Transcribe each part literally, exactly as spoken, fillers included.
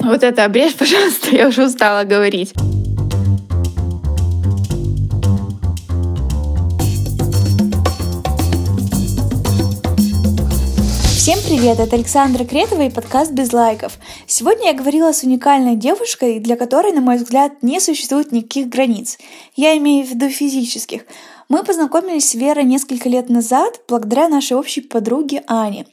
Вот это обрежь, пожалуйста, я уже устала говорить. Всем привет, это Александра Кретова и подкаст «Без лайков». Сегодня я говорила с уникальной девушкой, для которой, на мой взгляд, не существует никаких границ. Я имею в виду физических. Мы познакомились с Верой несколько лет назад благодаря нашей общей подруге Ане.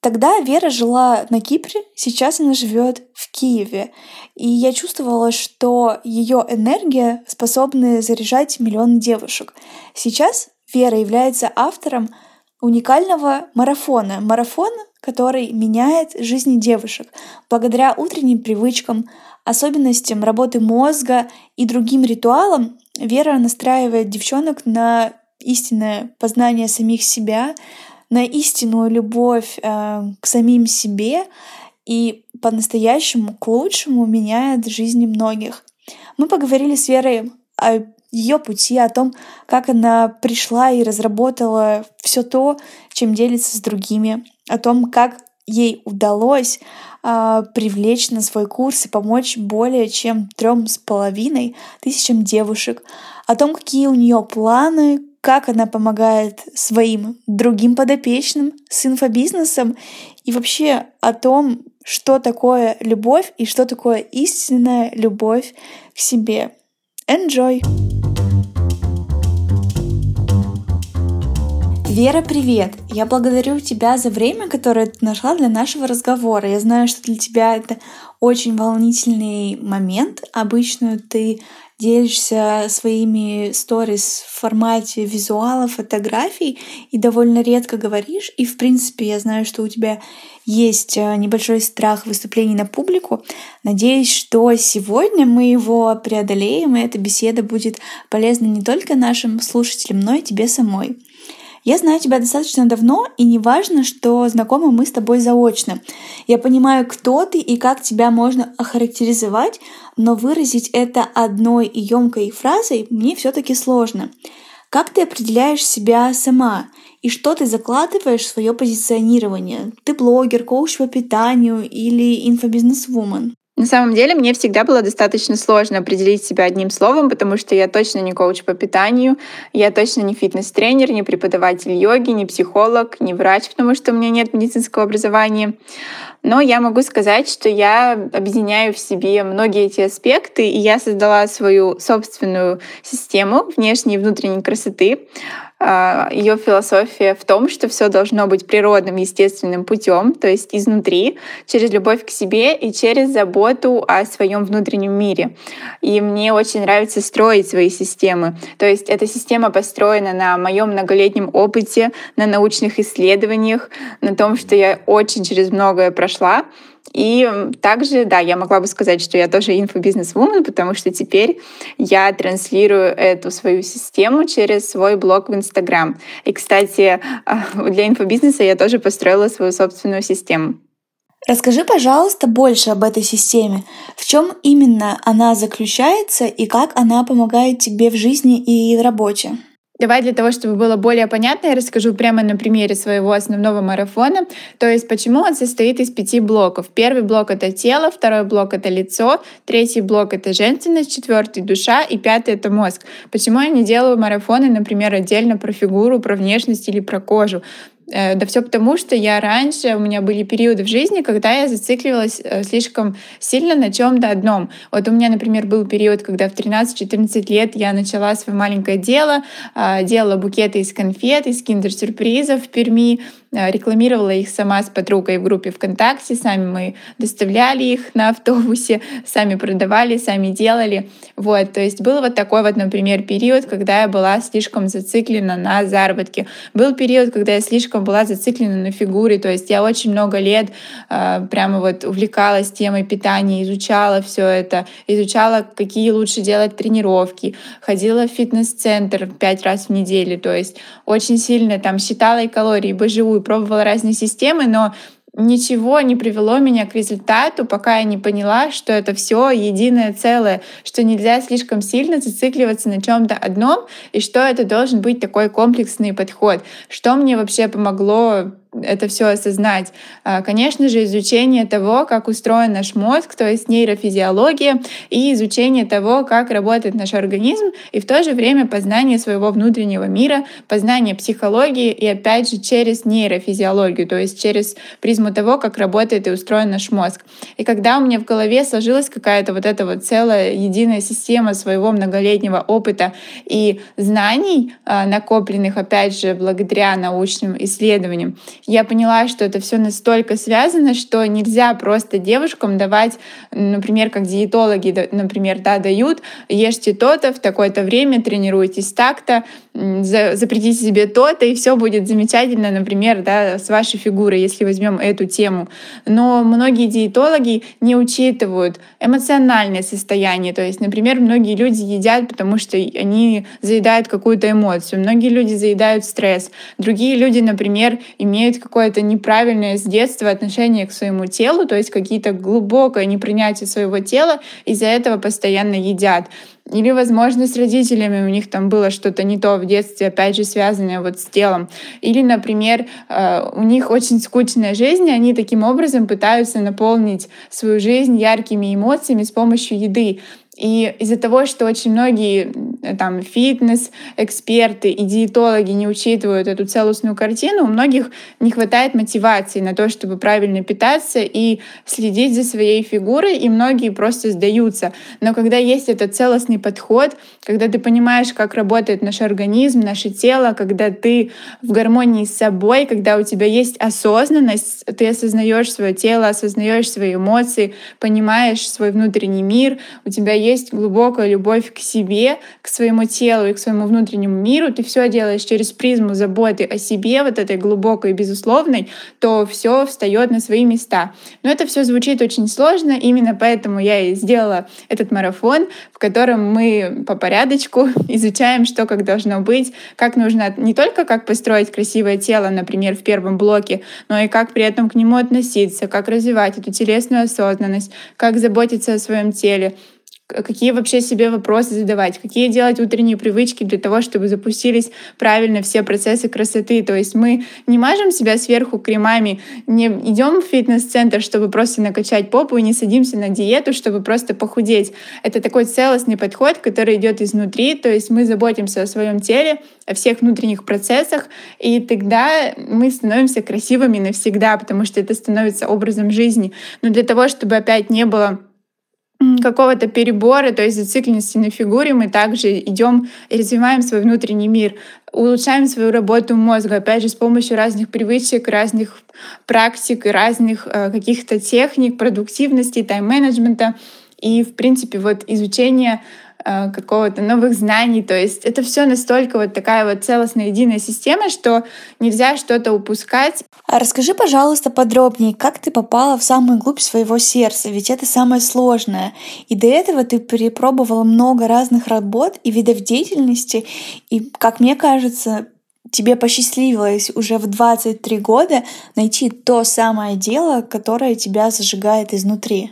Тогда Вера жила на Кипре, сейчас она живет в Киеве. И я чувствовала, что ее энергия способна заряжать миллион девушек. Сейчас Вера является автором уникального марафона. Марафон, который меняет жизни девушек благодаря утренним привычкам, особенностям работы мозга и другим ритуалам. Вера настраивает девчонок на истинное познание самих себя, на истинную любовь э, к самим себе и по-настоящему к лучшему меняет жизни многих. Мы поговорили с Верой о ее пути, о том, как она пришла и разработала все то, чем делится с другими, о том, как ей удалось э, привлечь на свой курс и помочь более чем трем с половиной тысячам девушек, о том, какие у нее планы, как она помогает своим другим подопечным с инфобизнесом и вообще о том, что такое любовь и что такое истинная любовь к себе. Enjoy! Вера, привет! Я благодарю тебя за время, которое ты нашла для нашего разговора. Я знаю, что для тебя это очень волнительный момент. Обычно ты делишься своими сторис в формате визуалов, фотографий и довольно редко говоришь. И, в принципе, я знаю, что у тебя есть небольшой страх выступлений на публику. Надеюсь, что сегодня мы его преодолеем, и эта беседа будет полезна не только нашим слушателям, но и тебе самой. Я знаю тебя достаточно давно, и не важно, что знакомы мы с тобой заочно. Я понимаю, кто ты и как тебя можно охарактеризовать, но выразить это одной и ёмкой фразой мне все-таки сложно. Как ты определяешь себя сама? И что ты закладываешь в свое позиционирование? Ты блогер, коуч по питанию или инфобизнесвумен? На самом деле, мне всегда было достаточно сложно определить себя одним словом, потому что я точно не коуч по питанию, я точно не фитнес-тренер, не преподаватель йоги, не психолог, не врач, потому что у меня нет медицинского образования. Но я могу сказать, что я объединяю в себе многие эти аспекты, и я создала свою собственную систему внешней и внутренней красоты. Ее философия в том, что все должно быть природным, естественным путем, то есть изнутри, через любовь к себе и через заботу о своем внутреннем мире. И мне очень нравится строить свои системы. То есть эта система построена на моем многолетнем опыте, на научных исследованиях, на том, что я очень через многое прошла. И также, да, я могла бы сказать, что я тоже инфобизнес-вумен, потому что теперь я транслирую эту свою систему через свой блог в Instagram. И, кстати, для инфобизнеса я тоже построила свою собственную систему. Расскажи, пожалуйста, больше об этой системе. В чем именно она заключается и как она помогает тебе в жизни и в работе? Давай для того, чтобы было более понятно, я расскажу прямо на примере своего основного марафона, то есть почему он состоит из пяти блоков. Первый блок — это тело, второй блок — это лицо, третий блок — это женственность, четвертый — душа и пятый — это мозг. Почему я не делаю марафоны, например, отдельно про фигуру, про внешность или про кожу? Да все потому, что я раньше, у меня были периоды в жизни, когда я зацикливалась слишком сильно на чем-то одном. Вот у меня, например, был период, когда в тринадцать-четырнадцать лет я начала свое маленькое дело, делала букеты из конфет, из киндер-сюрпризов в Перми, рекламировала их сама с подругой в группе ВКонтакте, сами мы доставляли их на автобусе, сами продавали, сами делали. Вот, то есть был вот такой вот, например, период, когда я была слишком зациклена на заработке. Был период, когда я слишком была зациклена на фигуре, то есть я очень много лет э, прямо вот увлекалась темой питания, изучала все это, изучала, какие лучше делать тренировки, ходила в фитнес-центр пять раз в неделю, то есть очень сильно там считала и калории, и бэ жэ у, и пробовала разные системы, но ничего не привело меня к результату, пока я не поняла, что это все единое целое, что нельзя слишком сильно зацикливаться на чем-то одном, и что это должен быть такой комплексный подход. Что мне вообще помогло это все осознать. Конечно же, изучение того, как устроен наш мозг, то есть нейрофизиология, и изучение того, как работает наш организм, и в то же время познание своего внутреннего мира, познание психологии, и опять же через нейрофизиологию, то есть через призму того, как работает и устроен наш мозг. И когда у меня в голове сложилась какая-то вот эта вот целая единая система своего многолетнего опыта и знаний, накопленных, опять же, благодаря научным исследованиям, я поняла, что это все настолько связано, что нельзя просто девушкам давать, например, как диетологи, например, да, дают, ешьте то-то, в такое-то время тренируйтесь так-то, запретите себе то-то, и все будет замечательно, например, да, с вашей фигурой, если возьмем эту тему. Но многие диетологи не учитывают эмоциональное состояние. То есть, например, многие люди едят, потому что они заедают какую-то эмоцию. Многие люди заедают стресс. Другие люди, например, имеют какое-то неправильное с детства отношение к своему телу, то есть какие-то глубокое непринятие своего тела, из-за этого постоянно едят. Или, возможно, с родителями у них там было что-то не то в детстве, опять же, связанное вот с телом. Или, например, у них очень скучная жизнь, и они таким образом пытаются наполнить свою жизнь яркими эмоциями с помощью еды. И из-за того, что очень многие там фитнес-эксперты и диетологи не учитывают эту целостную картину, у многих не хватает мотивации на то, чтобы правильно питаться и следить за своей фигурой, и многие просто сдаются. Но когда есть этот целостный подход, когда ты понимаешь, как работает наш организм, наше тело, когда ты в гармонии с собой, когда у тебя есть осознанность, ты осознаешь свое тело, осознаешь свои эмоции, понимаешь свой внутренний мир, у тебя есть есть глубокая любовь к себе, к своему телу и к своему внутреннему миру, ты все делаешь через призму заботы о себе, вот этой глубокой и безусловной, то все встает на свои места. Но это все звучит очень сложно, именно поэтому я и сделала этот марафон, в котором мы по порядочку изучаем, что как должно быть, как нужно не только как построить красивое тело, например, в первом блоке, но и как при этом к нему относиться, как развивать эту телесную осознанность, как заботиться о своем теле, какие вообще себе вопросы задавать, какие делать утренние привычки для того, чтобы запустились правильно все процессы красоты. То есть мы не мажем себя сверху кремами, не идем в фитнес-центр, чтобы просто накачать попу, и не садимся на диету, чтобы просто похудеть. Это такой целостный подход, который идет изнутри, то есть мы заботимся о своем теле, о всех внутренних процессах, и тогда мы становимся красивыми навсегда, потому что это становится образом жизни. Но для того, чтобы опять не было какого-то перебора, то есть зацикленности на фигуре, мы также идем и развиваем свой внутренний мир, улучшаем свою работу мозга, опять же, с помощью разных привычек, разных практик, разных э, каких-то техник, продуктивности, тайм-менеджмента и, в принципе, вот изучение какого-то новых знаний, то есть это все настолько вот такая вот целостная единая система, что нельзя что-то упускать. А расскажи, пожалуйста, подробнее, как ты попала в самую глубь своего сердца, ведь это самое сложное. И до этого ты перепробовала много разных работ и видов деятельности, и, как мне кажется, тебе посчастливилось уже в двадцать три года найти то самое дело, которое тебя зажигает изнутри.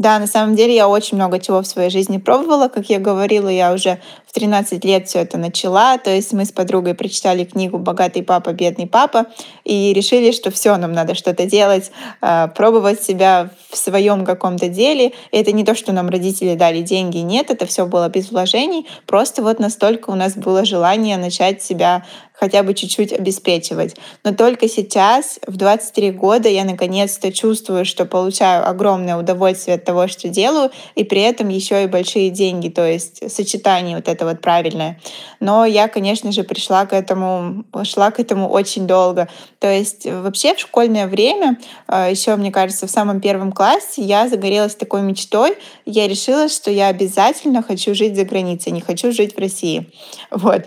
Да, на самом деле я очень много чего в своей жизни пробовала. Как я говорила, я уже в тринадцать лет все это начала. То есть мы с подругой прочитали книгу «Богатый папа, бедный папа» и решили, что все, нам надо что-то делать, пробовать себя в своем каком-то деле. И это не то, что нам родители дали деньги, нет, это все было без вложений. Просто вот настолько у нас было желание начать себя хотя бы чуть-чуть обеспечивать. Но только сейчас, в двадцать три года, я наконец-то чувствую, что получаю огромное удовольствие от того, что делаю, и при этом еще и большие деньги, то есть сочетание вот это вот правильное. Но я, конечно же, пришла к этому, шла к этому очень долго. То есть вообще в школьное время, еще, мне кажется, в самом первом классе я загорелась такой мечтой, я решила, что я обязательно хочу жить за границей, не хочу жить в России. Вот.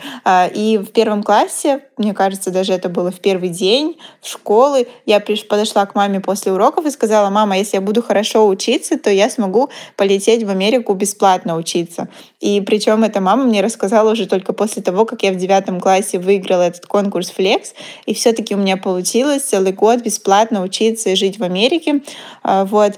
И в первом классе, мне кажется, даже это было в первый день школы, я подошла к маме после уроков и сказала: мама, если я буду хорошо учиться, то я смогу полететь в Америку бесплатно учиться. И причем эта мама мне рассказала уже только после того, как я в девятом классе выиграла этот конкурс «Флекс», и все-таки у меня получилось целый год бесплатно учиться и жить в Америке. Вот.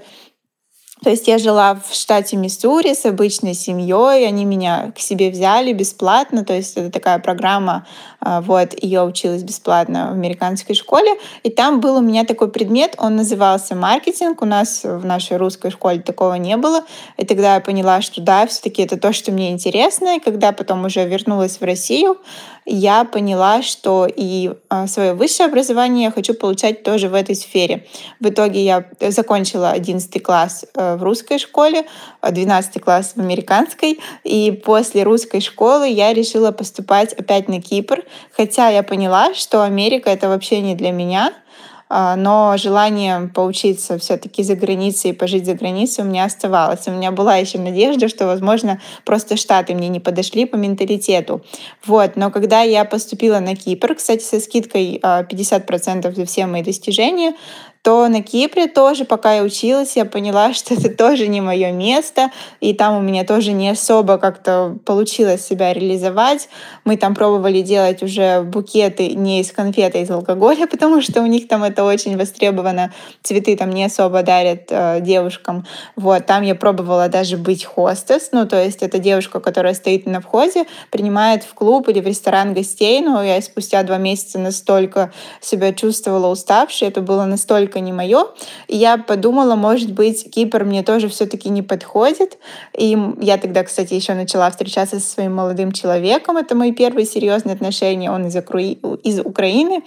То есть я жила в штате Миссури с обычной семьей, они меня к себе взяли бесплатно, то есть это такая программа, вот, и я училась бесплатно в американской школе, и там был у меня такой предмет, он назывался маркетинг, у нас в нашей русской школе такого не было, и тогда я поняла, что да, все-таки это то, что мне интересно, и когда потом уже вернулась в Россию, я поняла, что и свое высшее образование я хочу получать тоже в этой сфере. В итоге я закончила одиннадцатый класс в русской школе, двенадцатый класс в американской, и после русской школы я решила поступать опять на Кипр, хотя я поняла, что Америка — это вообще не для меня, но желание поучиться все-таки за границей и пожить за границей у меня оставалось. У меня была еще надежда, что, возможно, просто Штаты мне не подошли по менталитету. Вот. Но когда я поступила на Кипр, кстати, со скидкой пятьдесят процентов за все мои достижения, то на Кипре тоже, пока я училась, я поняла, что это тоже не мое место, и там у меня тоже не особо как-то получилось себя реализовать. Мы там пробовали делать уже букеты не из конфет, а из алкоголя, потому что у них там это очень востребовано, цветы там не особо дарят э, девушкам. Вот. Там я пробовала даже быть хостес, ну то есть это девушка, которая стоит на входе, принимает в клуб или в ресторан гостей, но я спустя два месяца настолько себя чувствовала уставшей, это было настолько не мое. И я подумала, может быть, Кипр мне тоже все-таки не подходит. И я тогда, кстати, еще начала встречаться со своим молодым человеком. Это мои первые серьезные отношения. Он из, Укра... из Украины.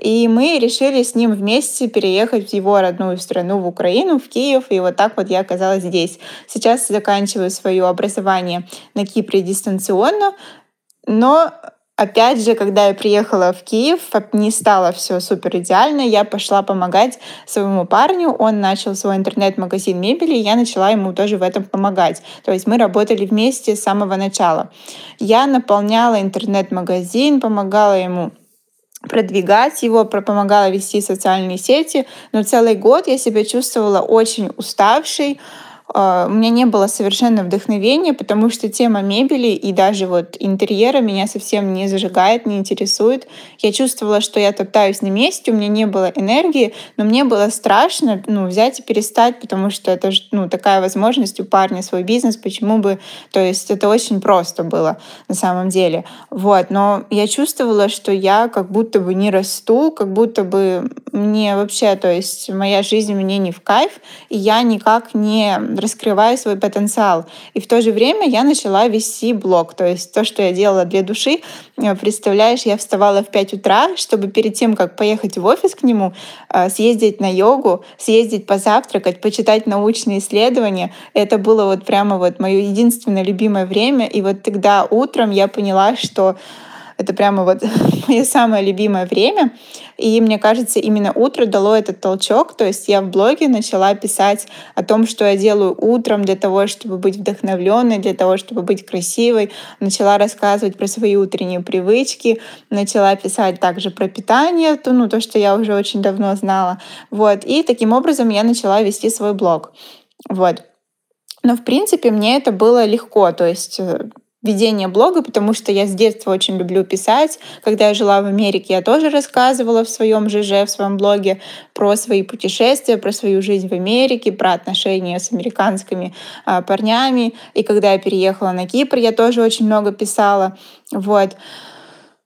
И мы решили с ним вместе переехать в его родную страну, в Украину, в Киев. И вот так вот я оказалась здесь. Сейчас заканчиваю свое образование на Кипре дистанционно. Но опять же, когда я приехала в Киев, не стало все супер идеально. Я пошла помогать своему парню. Он начал свой интернет-магазин мебели, и я начала ему тоже в этом помогать. То есть мы работали вместе с самого начала. Я наполняла интернет-магазин, помогала ему продвигать его, помогала вести социальные сети. Но целый год я себя чувствовала очень уставшей. У меня не было совершенно вдохновения, потому что тема мебели и даже вот интерьера меня совсем не зажигает, не интересует. Я чувствовала, что я топтаюсь на месте, у меня не было энергии, но мне было страшно ну, взять и перестать, потому что это же ну, такая возможность у парня свой бизнес, почему бы... То есть это очень просто было на самом деле. Вот. Но я чувствовала, что я как будто бы не расту, как будто бы мне вообще... То есть моя жизнь мне не в кайф, и я никак не раскрываю свой потенциал. И в то же время я начала вести блог. То есть то, что я делала для души, представляешь, я вставала в пять утра, чтобы перед тем, как поехать в офис к нему, съездить на йогу, съездить позавтракать, почитать научные исследования. Это было вот прямо вот мое единственное любимое время. И вот тогда утром я поняла, что это прямо вот мое самое любимое время. И мне кажется, именно утро дало этот толчок. То есть я в блоге начала писать о том, что я делаю утром для того, чтобы быть вдохновленной, для того, чтобы быть красивой. Начала рассказывать про свои утренние привычки. Начала писать также про питание, то, ну, то, что я уже очень давно знала. Вот. И таким образом я начала вести свой блог. Вот. Но, в принципе, мне это было легко. То есть ведение блога, потому что я с детства очень люблю писать. Когда я жила в Америке, я тоже рассказывала в своем ЖЖ, в своем блоге про свои путешествия, про свою жизнь в Америке, про отношения с американскими э, парнями. И когда я переехала на Кипр, я тоже очень много писала. Вот.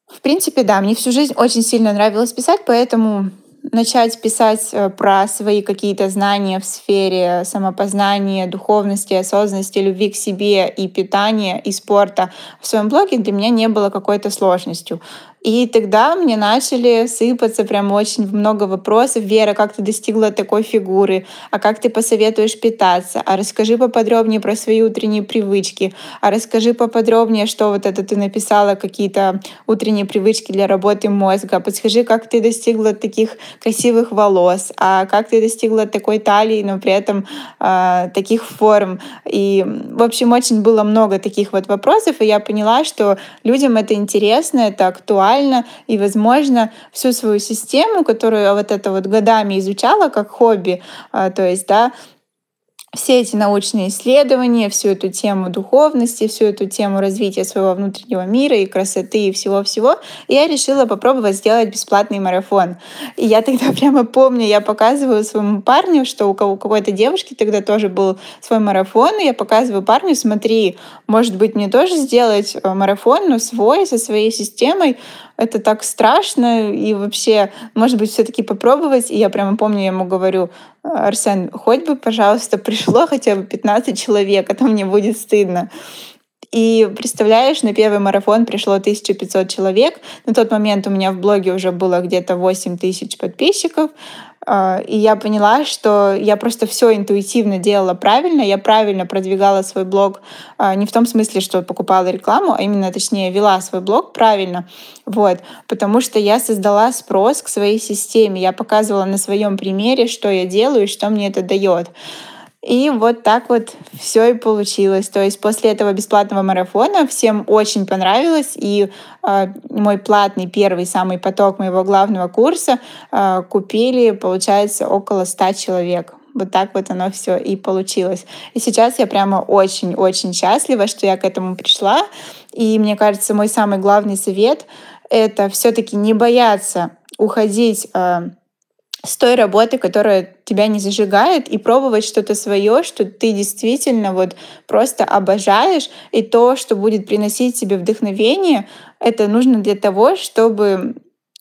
В принципе, да, мне всю жизнь очень сильно нравилось писать, поэтому начать писать про свои какие-то знания в сфере самопознания, духовности, осознанности, любви к себе и питания, и спорта в своем блоге для меня не было какой-то сложностью. И тогда мне начали сыпаться прям очень много вопросов. Вера, как ты достигла такой фигуры? А как ты посоветуешь питаться? А расскажи поподробнее про свои утренние привычки. А расскажи поподробнее, что вот это ты написала, какие-то утренние привычки для работы мозга. Подскажи, как ты достигла таких красивых волос? А как ты достигла такой талии, но при этом э, таких форм? И, в общем, очень было много таких вот вопросов. И я поняла, что людям это интересно, это актуально. И, возможно, всю свою систему, которую я вот это вот годами изучала как хобби, то есть, да, все эти научные исследования, всю эту тему духовности, всю эту тему развития своего внутреннего мира и красоты и всего-всего, я решила попробовать сделать бесплатный марафон. И я тогда прямо помню, я показываю своему парню, что у какой-то девушки тогда тоже был свой марафон, и я показываю парню, смотри, может быть, мне тоже сделать марафон, но свой, со своей системой, это так страшно, и вообще, может быть, все-таки попробовать. И я прямо помню, я ему говорю, Арсен, хоть бы, пожалуйста, пришло хотя бы пятнадцать человек, а то мне будет стыдно. И представляешь, на первый марафон пришло тысяча пятьсот человек. На тот момент у меня в блоге уже было где-то восемь тысяч подписчиков. И я поняла, что я просто все интуитивно делала правильно. Я правильно продвигала свой блог не в том смысле, что покупала рекламу, а именно, точнее, вела свой блог правильно. Вот. Потому что я создала спрос к своей системе. Я показывала на своем примере, что я делаю и что мне это дает. И вот так вот все и получилось. То есть после этого бесплатного марафона всем очень понравилось, и э, мой платный первый самый поток моего главного курса э, купили, получается, около ста человек. Вот так вот оно все и получилось. И сейчас я прямо очень-очень счастлива, что я к этому пришла. И мне кажется, мой самый главный совет — это все-таки не бояться уходить э, с той работы, которая тебя не зажигает, и пробовать что-то свое, что ты действительно вот просто обожаешь, и то, что будет приносить тебе вдохновение, это нужно для того, чтобы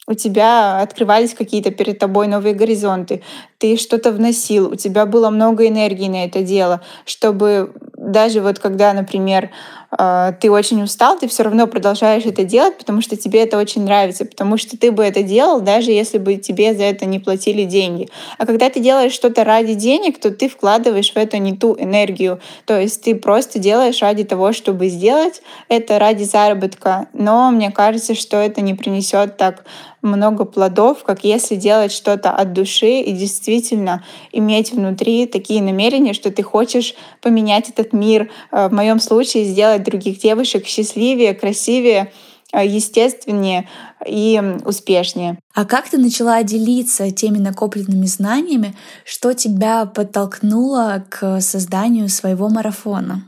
у тебя открывались какие-то перед тобой новые горизонты, ты что-то вносил, у тебя было много энергии на это дело, чтобы даже вот когда, например, ты очень устал, ты все равно продолжаешь это делать, потому что тебе это очень нравится, потому что ты бы это делал, даже если бы тебе за это не платили деньги. А когда ты делаешь что-то ради денег, то ты вкладываешь в это не ту энергию, то есть ты просто делаешь ради того, чтобы сделать это, ради заработка, но мне кажется, что это не принесет так много плодов, как если делать что-то от души и действительно иметь внутри такие намерения, что ты хочешь поменять этот мир. В моем случае сделать других девушек счастливее, красивее, естественнее и успешнее. А как ты начала делиться теми накопленными знаниями, что тебя подтолкнуло к созданию своего марафона?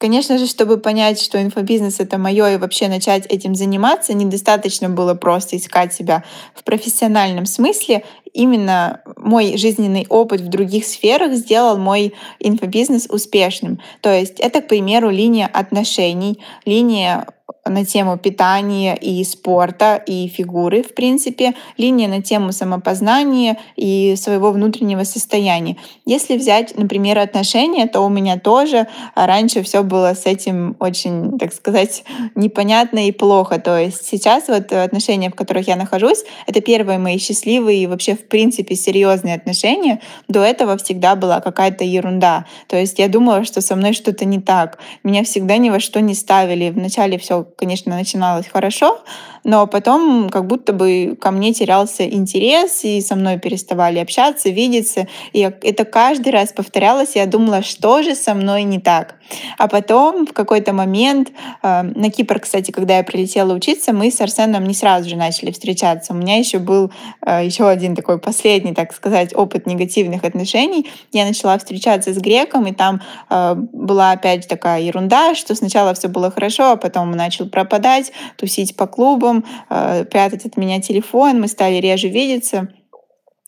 Конечно же, чтобы понять, что инфобизнес — это мое, и вообще начать этим заниматься, недостаточно было просто искать себя в профессиональном смысле. Именно мой жизненный опыт в других сферах сделал мой инфобизнес успешным. То есть это, к примеру, линия отношений, линия на тему питания и спорта, и фигуры, в принципе, линия на тему самопознания и своего внутреннего состояния. Если взять, например, отношения, то у меня тоже раньше все было с этим очень, так сказать, непонятно и плохо. То есть сейчас вот отношения, в которых я нахожусь, это первые мои счастливые и вообще, в принципе, серьезные отношения. До этого всегда была какая-то ерунда. То есть я думала, что со мной что-то не так. Меня всегда ни во что не ставили. Вначале все, конечно, начиналось хорошо, но потом как будто бы ко мне терялся интерес, и со мной переставали общаться, видеться. И это каждый раз повторялось, я думала, что же со мной не так. А потом в какой-то момент, э, на Кипр, кстати, когда я прилетела учиться, мы с Арсеном не сразу же начали встречаться. У меня еще был э, еще один такой последний, так сказать, опыт негативных отношений. Я начала встречаться с греком, и там э, была опять такая ерунда, что сначала все было хорошо, а потом мы начал пропадать, тусить по клубам, э, прятать от меня телефон, мы стали реже видеться.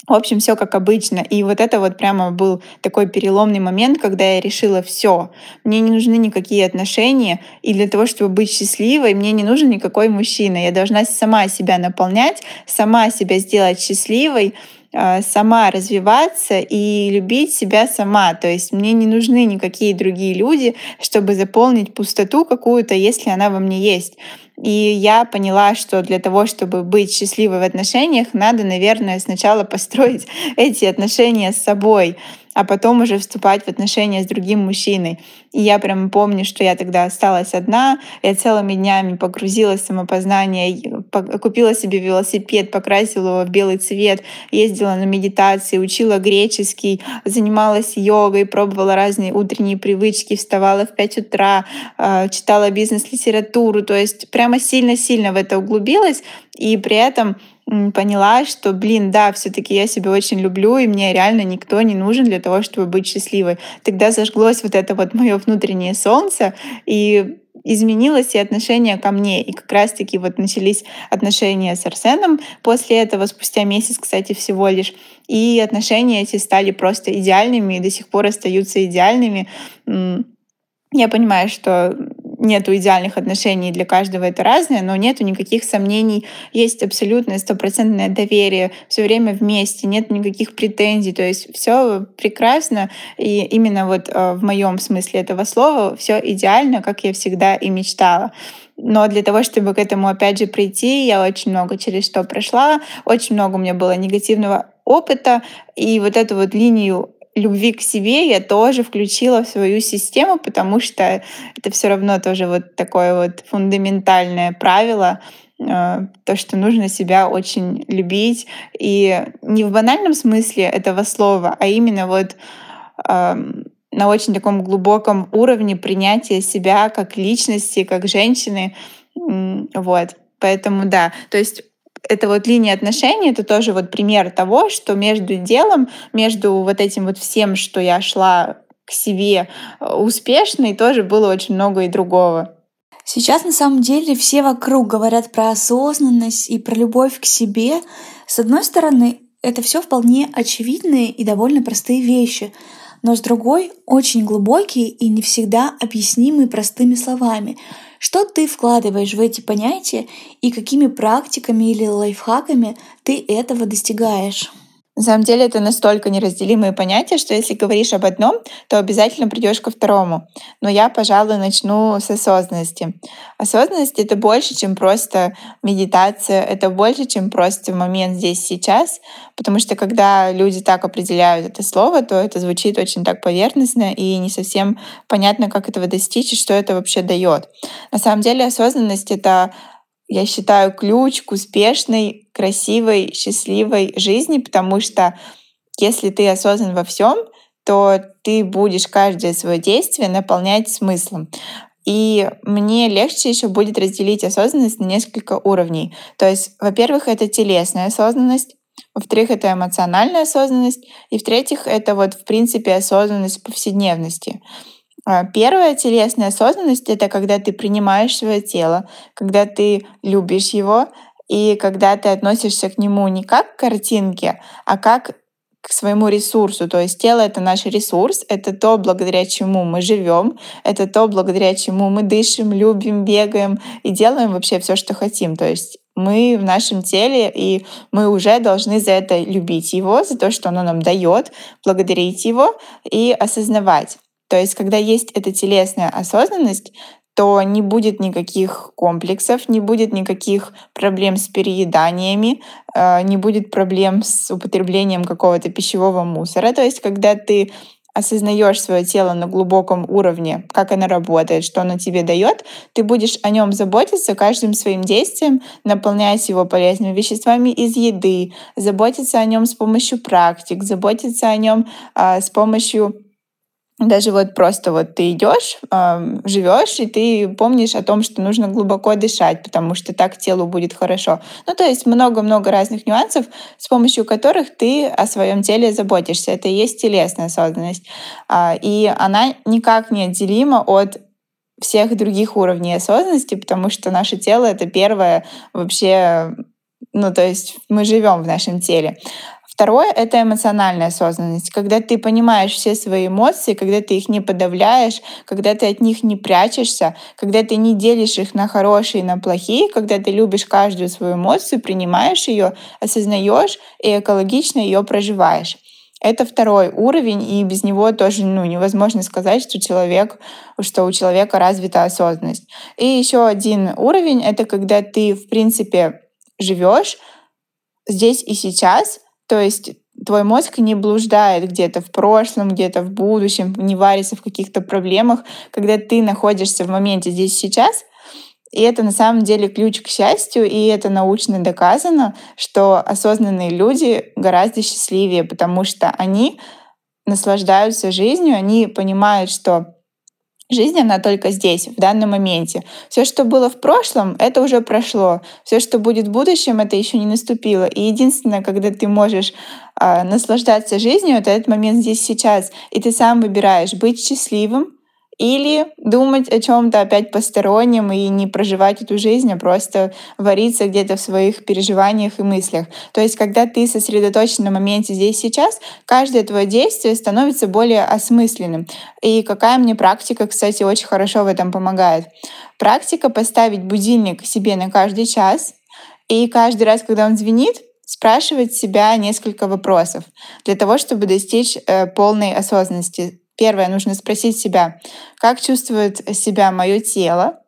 В общем, все как обычно. И вот это вот прямо был такой переломный момент, когда я решила, все, мне не нужны никакие отношения, и для того, чтобы быть счастливой, мне не нужен никакой мужчина. Я должна сама себя наполнять, сама себя сделать счастливой, сама развиваться и любить себя сама. То есть мне не нужны никакие другие люди, чтобы заполнить пустоту какую-то, если она во мне есть. И я поняла, что для того, чтобы быть счастливой в отношениях, надо, наверное, сначала построить эти отношения с собой, а потом уже вступать в отношения с другим мужчиной. И я прямо помню, что я тогда осталась одна, я целыми днями погрузилась в самопознание, купила себе велосипед, покрасила его в белый цвет, ездила на медитации, учила греческий, занималась йогой, пробовала разные утренние привычки, вставала в пять утра, читала бизнес-литературу, то есть прямо сильно-сильно в это углубилась, и при этом поняла, что, блин, да, все-таки я себя очень люблю, и мне реально никто не нужен для того, чтобы быть счастливой. Тогда зажглось вот это вот мое внутреннее солнце, и изменилось и отношение ко мне. И как раз-таки вот начались отношения с Арсеном после этого, спустя месяц, кстати, всего лишь. И отношения эти стали просто идеальными и до сих пор остаются идеальными. Я понимаю, что нету идеальных отношений, для каждого это разное, но нету никаких сомнений, есть абсолютное стопроцентное доверие, все время вместе, нет никаких претензий, то есть все прекрасно, и именно вот в моем смысле этого слова все идеально, как я всегда и мечтала. Но для того, чтобы к этому опять же прийти, я очень много через что прошла, очень много у меня было негативного опыта, и вот эту вот линию любви к себе я тоже включила в свою систему, потому что это все равно тоже вот такое вот фундаментальное правило, то, что нужно себя очень любить. И не в банальном смысле этого слова, а именно вот на очень таком глубоком уровне принятия себя как личности, как женщины. Вот. Поэтому да, то есть это вот линия отношений, это тоже вот пример того, что между делом, между вот этим вот всем, что я шла к себе успешной, тоже было очень много и другого. Сейчас на самом деле все вокруг говорят про осознанность и про любовь к себе. С одной стороны, это все вполне очевидные и довольно простые вещи, но с другой — очень глубокие и не всегда объяснимые простыми словами. Что ты вкладываешь в эти понятия и какими практиками или лайфхаками ты этого достигаешь? На самом деле это настолько неразделимые понятия, что если говоришь об одном, то обязательно придешь ко второму. Но я, пожалуй, начну с осознанности. Осознанность — это больше, чем просто медитация, это больше, чем просто момент здесь, сейчас, потому что когда люди так определяют это слово, то это звучит очень так поверхностно и не совсем понятно, как этого достичь и что это вообще дает. На самом деле осознанность — это, я считаю, ключ к успешной, красивой, счастливой жизни, потому что если ты осознан во всем, то ты будешь каждое свое действие наполнять смыслом. И мне легче еще будет разделить осознанность на несколько уровней. То есть, во-первых, это телесная осознанность, во-вторых, это эмоциональная осознанность, и в-третьих, это вот в принципе осознанность повседневности. Первая телесная осознанность — это когда ты принимаешь свое тело, когда ты любишь его и когда ты относишься к нему не как к картинке, а как к своему ресурсу. То есть тело — это наш ресурс, это то, благодаря чему мы живем, это то, благодаря чему мы дышим, любим, бегаем и делаем вообще все, что хотим. То есть мы в нашем теле, и мы уже должны за это любить его, за то, что оно нам дает, благодарить его и осознавать. То есть, когда есть эта телесная осознанность, то не будет никаких комплексов, не будет никаких проблем с перееданиями, не будет проблем с употреблением какого-то пищевого мусора. То есть, когда ты осознаешь свое тело на глубоком уровне, как оно работает, что оно тебе дает, ты будешь о нем заботиться каждым своим действием, наполнять его полезными веществами из еды, заботиться о нем с помощью практик, заботиться о нем а, с помощью даже вот просто вот ты идешь, живешь, и ты помнишь о том, что нужно глубоко дышать, потому что так телу будет хорошо. Ну, то есть много-много разных нюансов, с помощью которых ты о своем теле заботишься. Это и есть телесная осознанность. И она никак не отделима от всех других уровней осознанности, потому что наше тело — это первое вообще, ну, то есть мы живем в нашем теле. Второе — это эмоциональная осознанность, когда ты понимаешь все свои эмоции, когда ты их не подавляешь, когда ты от них не прячешься, когда ты не делишь их на хорошие и на плохие, когда ты любишь каждую свою эмоцию, принимаешь ее, осознаешь и экологично ее проживаешь. Это второй уровень, и без него тоже ну, невозможно сказать, что, человек, что у человека развита осознанность. И еще один уровень — это когда ты, в принципе, живешь здесь и сейчас. То есть твой мозг не блуждает где-то в прошлом, где-то в будущем, не варится в каких-то проблемах, когда ты находишься в моменте здесь и сейчас. И это на самом деле ключ к счастью, и это научно доказано, что осознанные люди гораздо счастливее, потому что они наслаждаются жизнью, они понимают, что Жизнь, она только здесь, в данном моменте. Все, что было в прошлом, это уже прошло. Все, что будет в будущем, это еще не наступило. И единственное, когда ты можешь э, наслаждаться жизнью, это этот момент здесь, сейчас. И ты сам выбираешь быть счастливым или думать о чем-то опять постороннем и не проживать эту жизнь, а просто вариться где-то в своих переживаниях и мыслях. То есть, когда ты сосредоточен на моменте здесь, сейчас, каждое твое действие становится более осмысленным. И какая мне практика, кстати, очень хорошо в этом помогает. Практика поставить будильник себе на каждый час, и каждый раз, когда он звенит, спрашивать себя несколько вопросов для того, чтобы достичь э, полной осознанности. Первое, нужно спросить себя, как чувствует себя мое тело.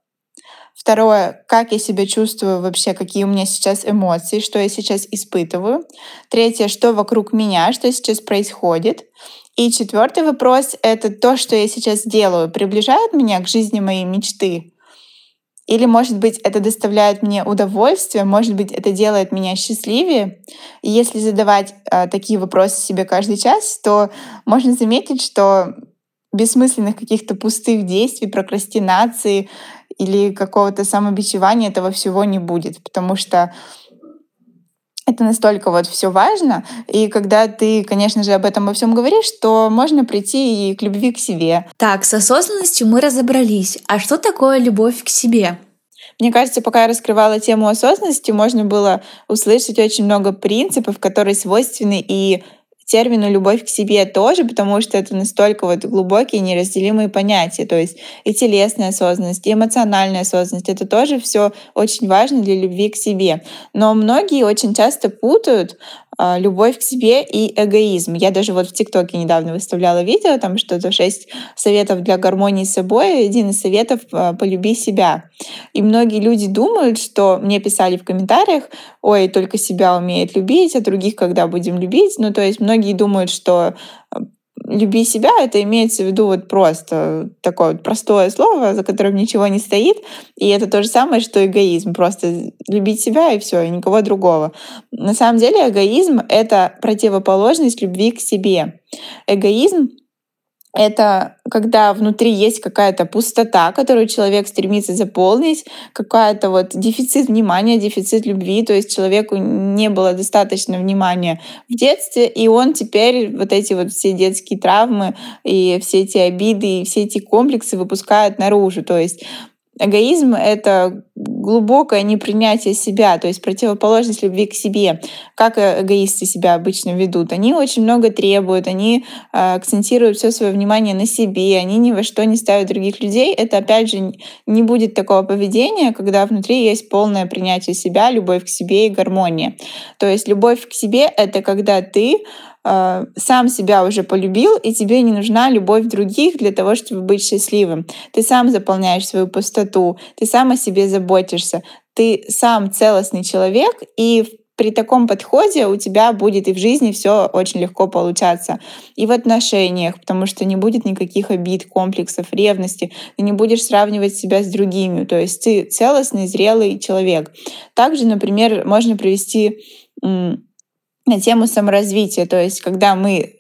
Второе, как я себя чувствую вообще, какие у меня сейчас эмоции, что я сейчас испытываю. Третье, что вокруг меня, что сейчас происходит. И четвертый вопрос — это то, что я сейчас делаю, приближает меня к жизни моей мечты. Или, может быть, это доставляет мне удовольствие, может быть, это делает меня счастливее. И если задавать э, такие вопросы себе каждый час, то можно заметить, что бессмысленных каких-то пустых действий, прокрастинации или какого-то самобичевания этого всего не будет, потому что это настолько вот все важно, и когда ты, конечно же, об этом во всем говоришь, то можно прийти и к любви к себе. Так, с осознанностью мы разобрались. А что такое любовь к себе? Мне кажется, пока я раскрывала тему осознанности, можно было услышать очень много принципов, которые свойственны и термину «любовь к себе» тоже, потому что это настолько вот глубокие, неразделимые понятия. То есть и телесная осознанность, и эмоциональная осознанность — это тоже все очень важно для любви к себе. Но многие очень часто путают э, любовь к себе и эгоизм. Я даже вот в ТикТоке недавно выставляла видео, там что-то шесть советов для гармонии с собой, один из советов э, «полюби себя». И многие люди думают, что мне писали в комментариях: «Ой, только себя умеет любить, а других когда будем любить?» Ну, то есть многие Многие думают, что «люби себя» — это имеется в виду вот просто такое вот простое слово, за которым ничего не стоит, и это то же самое, что эгоизм. Просто любить себя и все, и никого другого. На самом деле эгоизм — это противоположность любви к себе. Эгоизм — это когда внутри есть какая-то пустота, которую человек стремится заполнить, какая-то вот дефицит внимания, дефицит любви, то есть человеку не было достаточно внимания в детстве, и он теперь вот эти вот все детские травмы и все эти обиды, и все эти комплексы выпускает наружу. То есть эгоизм — это глубокое непринятие себя, то есть противоположность любви к себе. Как эгоисты себя обычно ведут? Они очень много требуют, они акцентируют все свое внимание на себе, они ни во что не ставят других людей. Это, опять же, не будет такого поведения, когда внутри есть полное принятие себя, любовь к себе и гармония. То есть любовь к себе — это когда ты сам себя уже полюбил, и тебе не нужна любовь других для того, чтобы быть счастливым. Ты сам заполняешь свою пустоту, ты сам о себе заботишься, ты сам целостный человек, и при таком подходе у тебя будет и в жизни все очень легко получаться. И в отношениях, потому что не будет никаких обид, комплексов, ревности. Ты не будешь сравнивать себя с другими. То есть ты целостный, зрелый человек. Также, например, можно привести на тему саморазвития, то есть когда мы,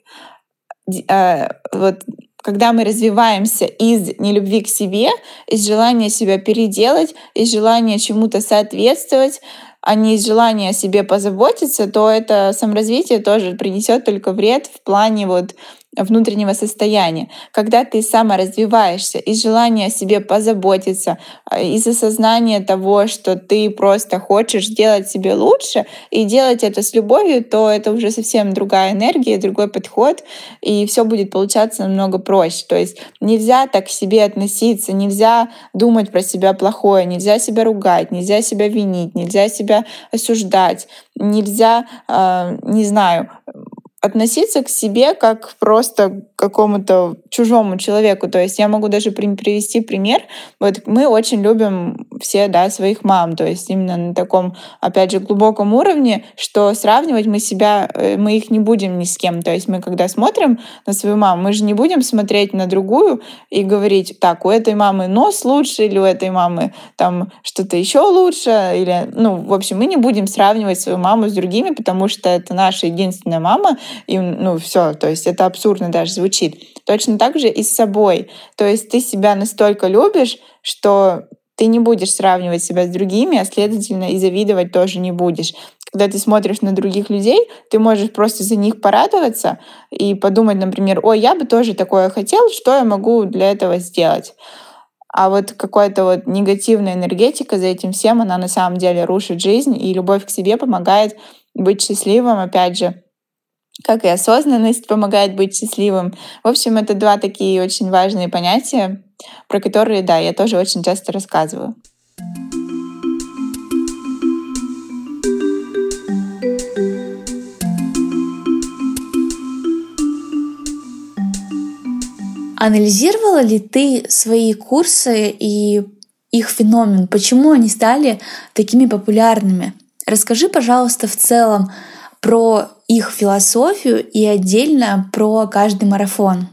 э, вот, когда мы развиваемся из нелюбви к себе, из желания себя переделать, из желания чему-то соответствовать, а не из желания о себе позаботиться, то это саморазвитие тоже принесет только вред в плане вот внутреннего состояния. Когда ты саморазвиваешься из желания о себе позаботиться, из осознания того, что ты просто хочешь делать себе лучше и делать это с любовью, то это уже совсем другая энергия, другой подход, и все будет получаться намного проще. То есть нельзя так к себе относиться, нельзя думать про себя плохое, нельзя себя ругать, нельзя себя винить, нельзя себя осуждать, нельзя, э, не знаю, относиться к себе как просто к какому-то чужому человеку. То есть я могу даже привести пример. Вот мы очень любим все, да, своих мам. То есть именно на таком, опять же, глубоком уровне, что сравнивать мы себя, мы их не будем ни с кем. То есть мы когда смотрим на свою маму, мы же не будем смотреть на другую и говорить: так, у этой мамы нос лучше, или у этой мамы там что-то еще лучше, или, ну, в общем, мы не будем сравнивать свою маму с другими, потому что это наша единственная мама, и, ну, все, то есть это абсурдно даже звучит. Точно так же и с собой. То есть ты себя настолько любишь, что ты не будешь сравнивать себя с другими, а, следовательно, и завидовать тоже не будешь. Когда ты смотришь на других людей, ты можешь просто за них порадоваться и подумать, например, «Ой, я бы тоже такое хотел, что я могу для этого сделать?» А вот какая-то вот негативная энергетика за этим всем, она на самом деле рушит жизнь, и любовь к себе помогает быть счастливым, опять же, как и осознанность помогает быть счастливым. В общем, это два такие очень важные понятия, про которые, да, я тоже очень часто рассказываю. Анализировала ли ты свои курсы и их феномен? Почему они стали такими популярными? Расскажи, пожалуйста, в целом про их философию и отдельно про каждый марафон.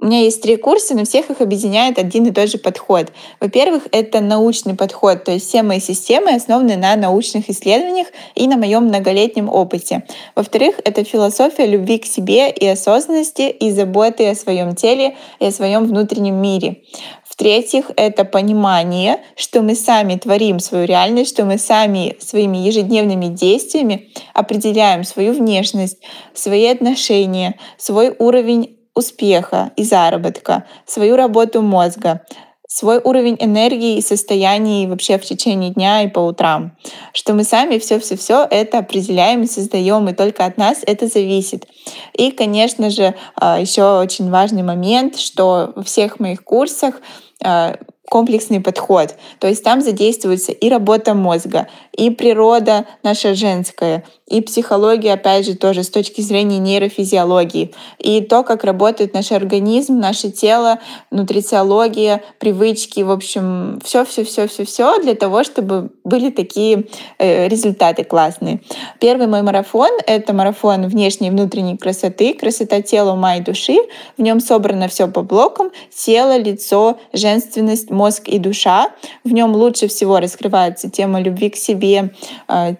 У меня есть три курса, но всех их объединяет один и тот же подход. Во-первых, это научный подход, то есть все мои системы основаны на научных исследованиях и на моем многолетнем опыте. Во-вторых, это философия любви к себе и осознанности, и заботы о своем теле и о своем внутреннем мире. В-третьих, это понимание, что мы сами творим свою реальность, что мы сами своими ежедневными действиями определяем свою внешность, свои отношения, свой уровень успеха и заработка, свою работу мозга, свой уровень энергии и состояний вообще в течение дня и по утрам, что мы сами все-все-все это определяем и создаем, и только от нас это зависит. И, конечно же, еще очень важный момент, что во всех моих курсах комплексный подход. То есть там задействуется и работа мозга, и природа наша женская, и психология, опять же, тоже с точки зрения нейрофизиологии, и то, как работает наш организм, наше тело, нутрициология, привычки, в общем, все-все-все-все-все для того, чтобы были такие результаты классные. Первый мой марафон — это марафон внешней и внутренней красоты, красота тела, ума и души. В нем собрано все по блокам: тело, лицо, женственность, мозг и душа. В нем лучше всего раскрывается тема любви к себе,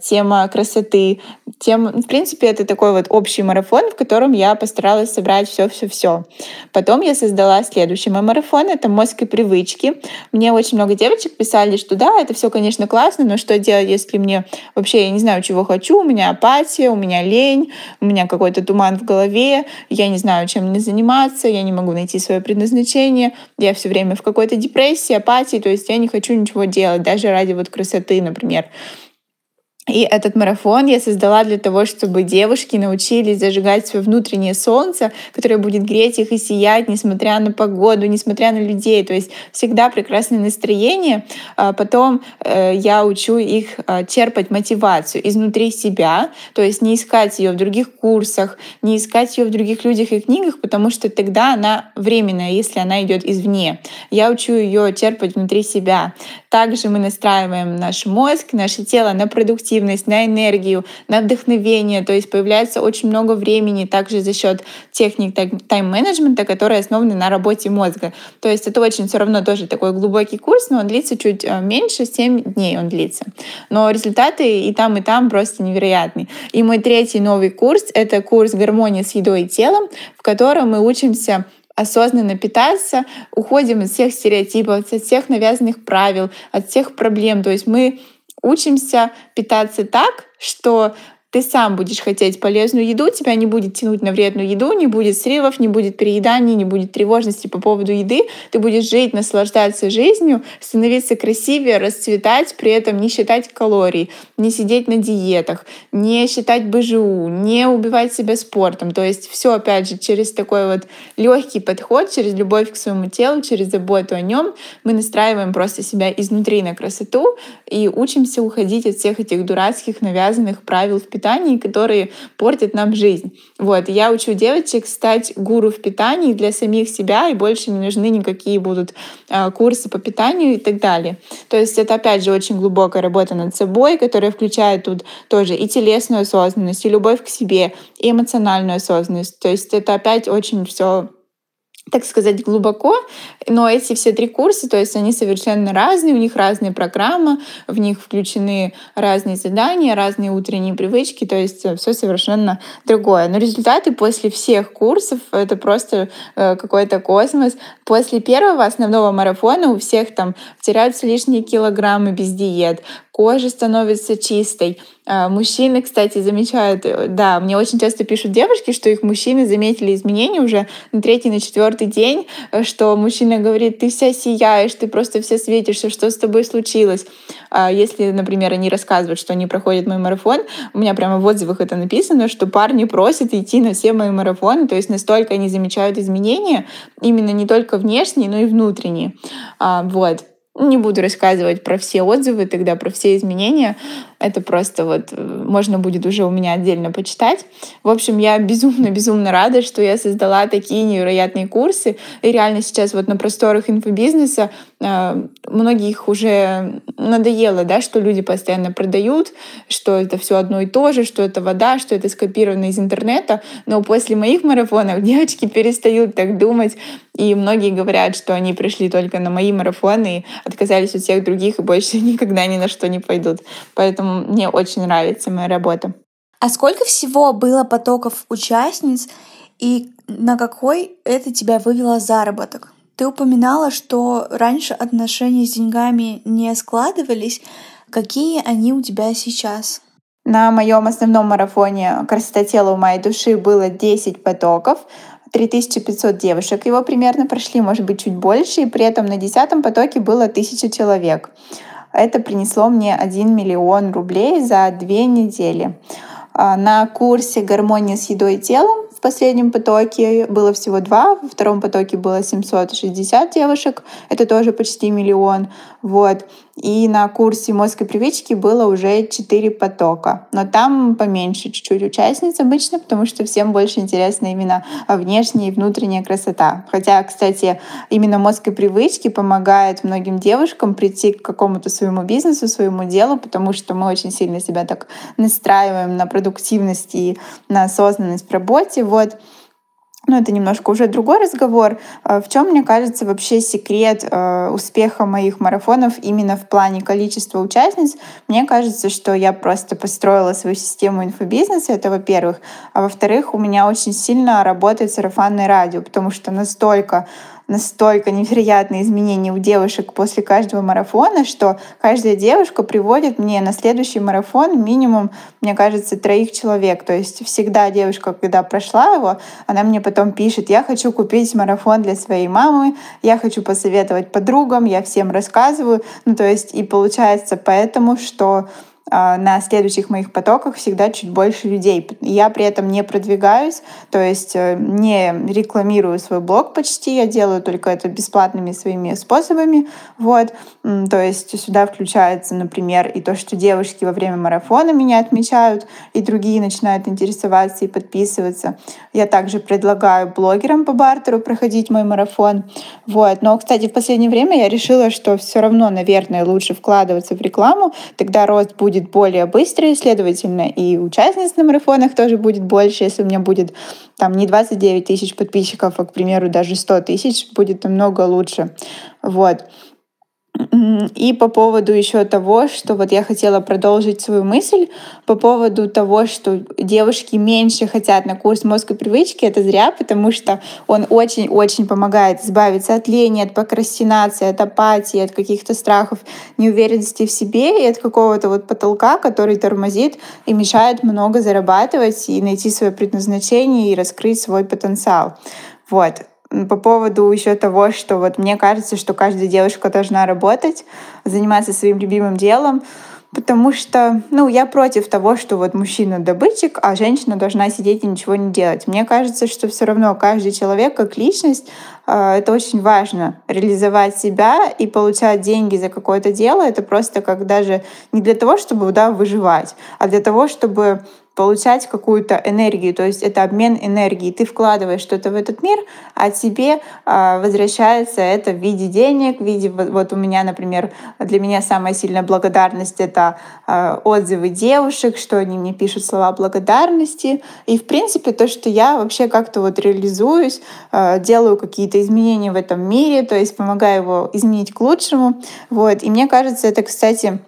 тема красоты. Тема, в принципе, это такой вот общий марафон, в котором я постаралась собрать все-все-все. Потом я создала следующий мой марафон — это мозг и привычки. Мне очень много девочек писали, что да, это все, конечно, классно, но что делать, если мне вообще я не знаю, чего хочу, у меня апатия, у меня лень, у меня какой-то туман в голове, я не знаю, чем мне заниматься, я не могу найти свое предназначение, я все время в какой-то депрессии, апатии, то есть я не хочу ничего делать, даже ради вот красоты, например. И этот марафон я создала для того, чтобы девушки научились зажигать свое внутреннее солнце, которое будет греть их и сиять, несмотря на погоду, несмотря на людей. То есть всегда прекрасное настроение. Потом я учу их черпать мотивацию изнутри себя, то есть не искать ее в других курсах, не искать ее в других людях и книгах, потому что тогда она временная, если она идет извне. Я учу ее черпать внутри себя. Также мы настраиваем наш мозг, наше тело на продуктивность, на энергию, на вдохновение. То есть появляется очень много времени также за счет техник тайм-менеджмента, которые основаны на работе мозга. То есть это очень все равно тоже такой глубокий курс, но он длится чуть меньше, семь дней он длится. Но результаты и там, и там просто невероятные. И мой третий новый курс — это курс «Гармония с едой и телом», в котором мы учимся осознанно питаться, уходим от всех стереотипов, от всех навязанных правил, от всех проблем. То есть мы учимся питаться так, что ты сам будешь хотеть полезную еду, тебя не будет тянуть на вредную еду, не будет срывов, не будет перееданий, не будет тревожности по поводу еды. Ты будешь жить, наслаждаться жизнью, становиться красивее, расцветать, при этом не считать калорий, не сидеть на диетах, не считать БЖУ, не убивать себя спортом. То есть все, опять же, через такой вот легкий подход, через любовь к своему телу, через заботу о нем мы настраиваем просто себя изнутри на красоту и учимся уходить от всех этих дурацких навязанных правил в питании, которые портят нам жизнь. Вот. Я учу девочек стать гуру в питании для самих себя, и больше не нужны никакие будут э, курсы по питанию и так далее. То есть это, опять же, очень глубокая работа над собой, которая включает тут тоже и телесную осознанность, и любовь к себе, и эмоциональную осознанность. То есть это опять очень все так сказать, глубоко, но эти все три курса, то есть они совершенно разные, у них разные программы, в них включены разные задания, разные утренние привычки, то есть все совершенно другое. Но результаты после всех курсов — это просто какой-то космос. После первого основного марафона у всех там теряются лишние килограммы без диет, кожа становится чистой. Мужчины, кстати, замечают, да, мне очень часто пишут девушки, что их мужчины заметили изменения уже на третий, на четвертый день, что мужчина говорит: ты вся сияешь, ты просто вся светишься, что с тобой случилось? Если, например, они рассказывают, что они проходят мой марафон, у меня прямо в отзывах это написано, что парни просят идти на все мои марафоны, то есть настолько они замечают изменения, именно не только внешние, но и внутренние. Вот. Не буду рассказывать про все отзывы, тогда про все изменения. Это просто вот можно будет уже у меня отдельно почитать. В общем, я безумно-безумно рада, что я создала такие невероятные курсы. И реально сейчас вот на просторах инфобизнеса э, многих уже надоело, да, что люди постоянно продают, что это все одно и то же, что это вода, что это скопировано из интернета. Но после моих марафонов девочки перестают так думать. И многие говорят, что они пришли только на мои марафоны и отказались от всех других и больше никогда ни на что не пойдут. Поэтому мне очень нравится моя работа. А сколько всего было потоков участниц и на какой это тебя вывело заработок? Ты упоминала, что раньше отношения с деньгами не складывались. Какие они у тебя сейчас? На моем основном марафоне «Красота тела, ума и души» было десять потоков. три тысячи пятьсот девушек его примерно прошли, может быть, чуть больше, и при этом на десятом потоке было тысяча человек. Это принесло мне один миллион рублей за две недели. На курсе «Гармония с едой и телом» в последнем потоке было всего два, во втором потоке было семьсот шестьдесят девушек, это тоже почти миллион. Вот. И на курсе «Мозг и привычки» было уже четыре потока. Но там поменьше чуть-чуть участниц обычно, потому что всем больше интересна именно внешняя и внутренняя красота. Хотя, кстати, именно «Мозг и привычки» помогает многим девушкам прийти к какому-то своему бизнесу, своему делу, потому что мы очень сильно себя так настраиваем на продуктивность и на осознанность в работе. Вот. Ну, это немножко уже другой разговор. В чем, мне кажется, вообще секрет успеха моих марафонов именно в плане количества участниц? Мне кажется, что я просто построила свою систему инфобизнеса, это во-первых. А во-вторых, у меня очень сильно работает сарафанное радио, потому что настолько настолько невероятные изменения у девушек после каждого марафона, что каждая девушка приводит мне на следующий марафон минимум, мне кажется, троих человек. То есть всегда девушка, когда прошла его, она мне потом пишет: я хочу купить марафон для своей мамы, я хочу посоветовать подругам, я всем рассказываю. Ну, то есть и получается поэтому, что на следующих моих потоках всегда чуть больше людей. Я при этом не продвигаюсь, то есть не рекламирую свой блог почти, я делаю только это бесплатными своими способами. Вот. То есть сюда включается, например, и то, что девушки во время марафона меня отмечают, и другие начинают интересоваться и подписываться. Я также предлагаю блогерам по бартеру проходить мой марафон. Вот. Но, кстати, в последнее время я решила, что все равно, наверное, лучше вкладываться в рекламу, тогда рост будет будет более быстрый, следовательно, и участниц на марафонах тоже будет больше. Если у меня будет там не двадцать девять тысяч подписчиков, а, к примеру, даже сто тысяч, будет намного лучше. Вот. И по поводу еще того, что вот я хотела продолжить свою мысль по поводу того, что девушки меньше хотят на курс «Мозг и привычки», это зря, потому что он очень-очень помогает избавиться от лени, от прокрастинации, от апатии, от каких-то страхов, неуверенности в себе и от какого-то вот потолка, который тормозит и мешает много зарабатывать и найти свое предназначение и раскрыть свой потенциал. Вот. По поводу еще того, что вот мне кажется, что каждая девушка должна работать, заниматься своим любимым делом, потому что, ну, я против того, что вот мужчина добытчик, а женщина должна сидеть и ничего не делать. Мне кажется, что все равно каждый человек как личность, э, это очень важно, реализовать себя и получать деньги за какое-то дело. Это просто как даже не для того, чтобы, да, выживать, а для того, чтобы получать какую-то энергию, то есть это обмен энергией. Ты вкладываешь что-то в этот мир, а тебе э, возвращается это в виде денег, в виде... Вот, вот у меня, например, для меня самая сильная благодарность — это э, отзывы девушек, что они мне пишут слова благодарности. И, в принципе, то, что я вообще как-то вот реализуюсь, э, делаю какие-то изменения в этом мире, то есть помогаю его изменить к лучшему. Вот. И мне кажется, это, кстати...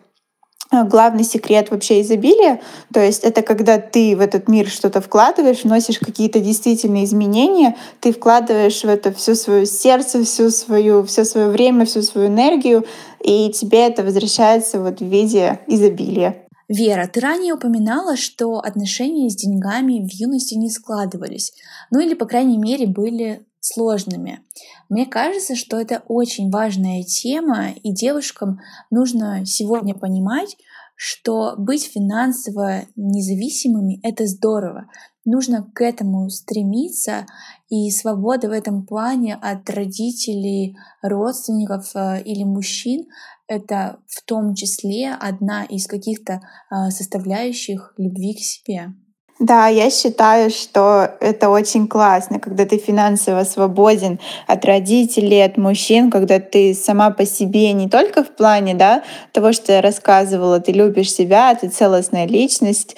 главный секрет вообще изобилия, то есть это когда ты в этот мир что-то вкладываешь, вносишь какие-то действительно изменения, ты вкладываешь в это все свое сердце, всю свою, все свое время, всю свою энергию, и тебе это возвращается вот в виде изобилия. Вера, ты ранее упоминала, что отношения с деньгами в юности не складывались, ну или, по крайней мере, были сложными. Мне кажется, что это очень важная тема, и девушкам нужно сегодня понимать, что быть финансово независимыми — это здорово. Нужно к этому стремиться, и свобода в этом плане от родителей, родственников или мужчин — это в том числе одна из каких-то составляющих любви к себе. Да, я считаю, что это очень классно, когда ты финансово свободен от родителей, от мужчин, когда ты сама по себе, не только в плане, да, того, что я рассказывала, ты любишь себя, ты целостная личность,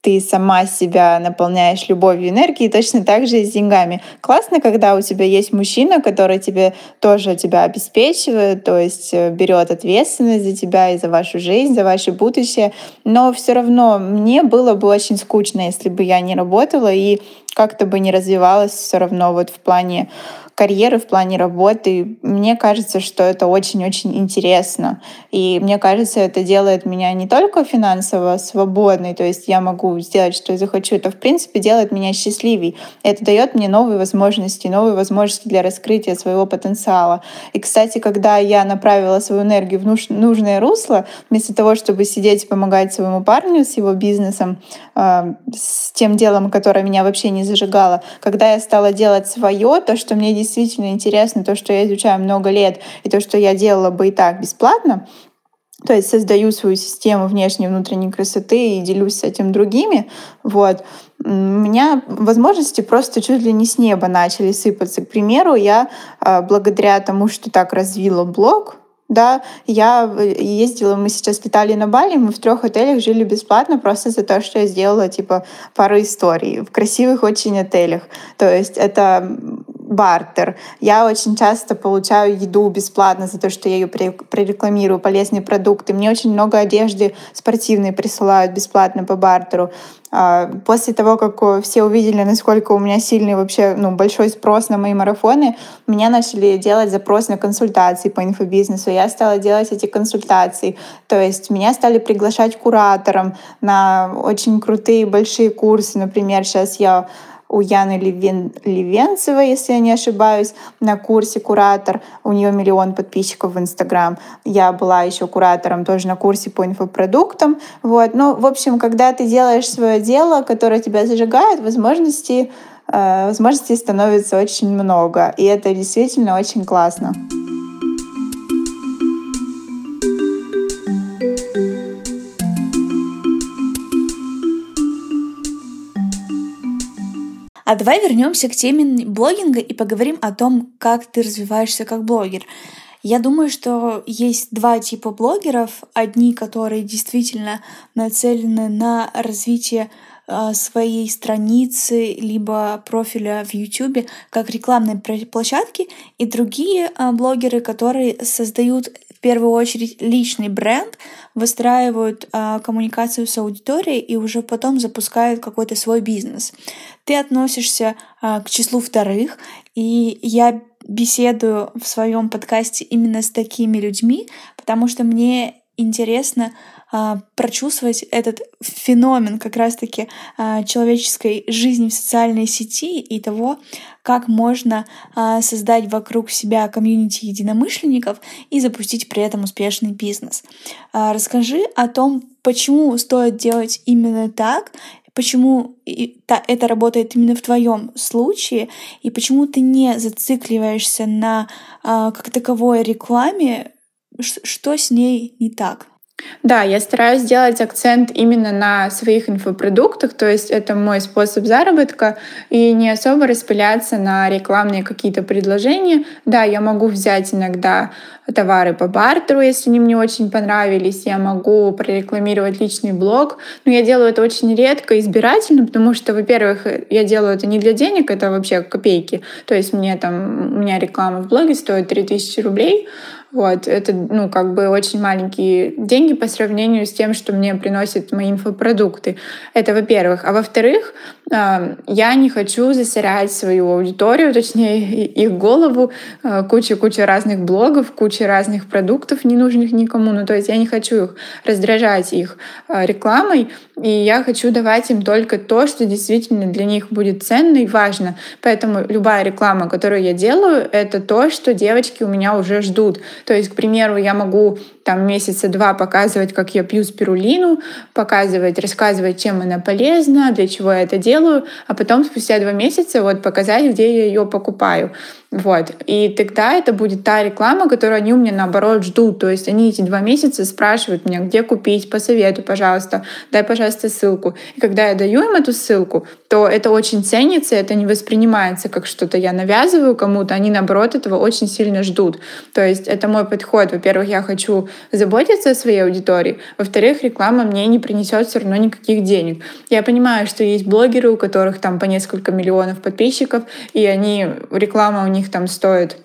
ты сама себя наполняешь любовью, энергией, точно так же и с деньгами. Классно, когда у тебя есть мужчина, который тебе тоже тебя обеспечивает, то есть берет ответственность за тебя и за вашу жизнь, за ваше будущее. Но все равно мне было бы очень скучно, если бы я не работала и как-то бы не развивалась все равно вот в плане карьеры, в плане работы. Мне кажется, что это очень-очень интересно. И мне кажется, это делает меня не только финансово свободной, то есть я могу сделать, что я захочу, это, в принципе, делает меня счастливей. Это дает мне новые возможности, новые возможности для раскрытия своего потенциала. И, кстати, когда я направила свою энергию в нужное русло, вместо того, чтобы сидеть и помогать своему парню с его бизнесом, с тем делом, которое меня вообще не зажигало, когда я стала делать свое, то, что мне действительно действительно интересно, то, что я изучаю много лет, и то, что я делала бы и так бесплатно, то есть создаю свою систему внешней и внутренней красоты и делюсь с этим другими, вот. У меня возможности просто чуть ли не с неба начали сыпаться. К примеру, я благодаря тому, что так развила блог, да, я ездила, мы сейчас летали на Бали, мы в трех отелях жили бесплатно просто за то, что я сделала, типа, пару историй в красивых очень отелях. То есть это... бартер. Я очень часто получаю еду бесплатно за то, что я ее прорекламирую, полезные продукты. Мне очень много одежды спортивной присылают бесплатно по бартеру. После того, как все увидели, насколько у меня сильный вообще, ну, большой спрос на мои марафоны, меня начали делать запрос на консультации по инфобизнесу. Я стала делать эти консультации. То есть меня стали приглашать куратором на очень крутые большие курсы. Например, сейчас я у Яны Ливен... Ливенцевой, если я не ошибаюсь, на курсе «Куратор». У нее миллион подписчиков в Instagram. Я была еще куратором тоже на курсе по инфопродуктам. Вот. Ну, в общем, когда ты делаешь свое дело, которое тебя зажигает, возможностей, э, возможностей становится очень много. И это действительно очень классно. А давай вернемся к теме блогинга и поговорим о том, как ты развиваешься как блогер. Я думаю, что есть два типа блогеров. Одни, которые действительно нацелены на развитие своей страницы либо профиля в YouTube как рекламной площадки, и другие блогеры, которые создают в первую очередь личный бренд, выстраивают э, коммуникацию с аудиторией и уже потом запускают какой-то свой бизнес. Ты относишься э, к числу вторых, и я беседую в своем подкасте именно с такими людьми, потому что мне интересно э, прочувствовать этот феномен как раз-таки э, человеческой жизни в социальной сети и того, как можно э, создать вокруг себя комьюнити единомышленников и запустить при этом успешный бизнес. Э, расскажи о том, почему стоит делать именно так, почему это работает именно в твоем случае, и почему ты не зацикливаешься на э, как таковой рекламе, что с ней не так? Да, я стараюсь делать акцент именно на своих инфопродуктах, то есть это мой способ заработка, и не особо распыляться на рекламные какие-то предложения. Да, я могу взять иногда товары по бартеру, если они мне очень понравились, я могу прорекламировать личный блог, но я делаю это очень редко, избирательно, потому что, во-первых, я делаю это не для денег, это вообще копейки, то есть мне там, у меня реклама в блоге стоит три тысячи рублей, Вот, это, ну, как бы очень маленькие деньги по сравнению с тем, что мне приносят мои инфопродукты. Это, во-первых. А во-вторых, я не хочу засорять свою аудиторию, точнее, их голову, куча-куча разных блогов, куча разных продуктов, ненужных никому. Ну, то есть я не хочу их раздражать их рекламой, и я хочу давать им только то, что действительно для них будет ценно и важно. Поэтому любая реклама, которую я делаю, это то, что девочки у меня уже ждут. То есть, к примеру, я могу там месяца два показывать, как я пью спирулину, показывать, рассказывать, чем она полезна, для чего я это делаю, а потом спустя два месяца вот показать, где я ее покупаю. Вот. И тогда это будет та реклама, которую они у меня, наоборот, ждут. То есть они эти два месяца спрашивают меня, где купить, посоветуй, пожалуйста, дай, пожалуйста, ссылку. И когда я даю им эту ссылку, то это очень ценится, это не воспринимается как что-то я навязываю кому-то, они, наоборот, этого очень сильно ждут. То есть это мой подход. Во-первых, я хочу заботиться о своей аудитории, во-вторых, реклама мне не принесет все равно никаких денег. Я понимаю, что есть блогеры, у которых там по несколько миллионов подписчиков, и они, реклама у них них там стоит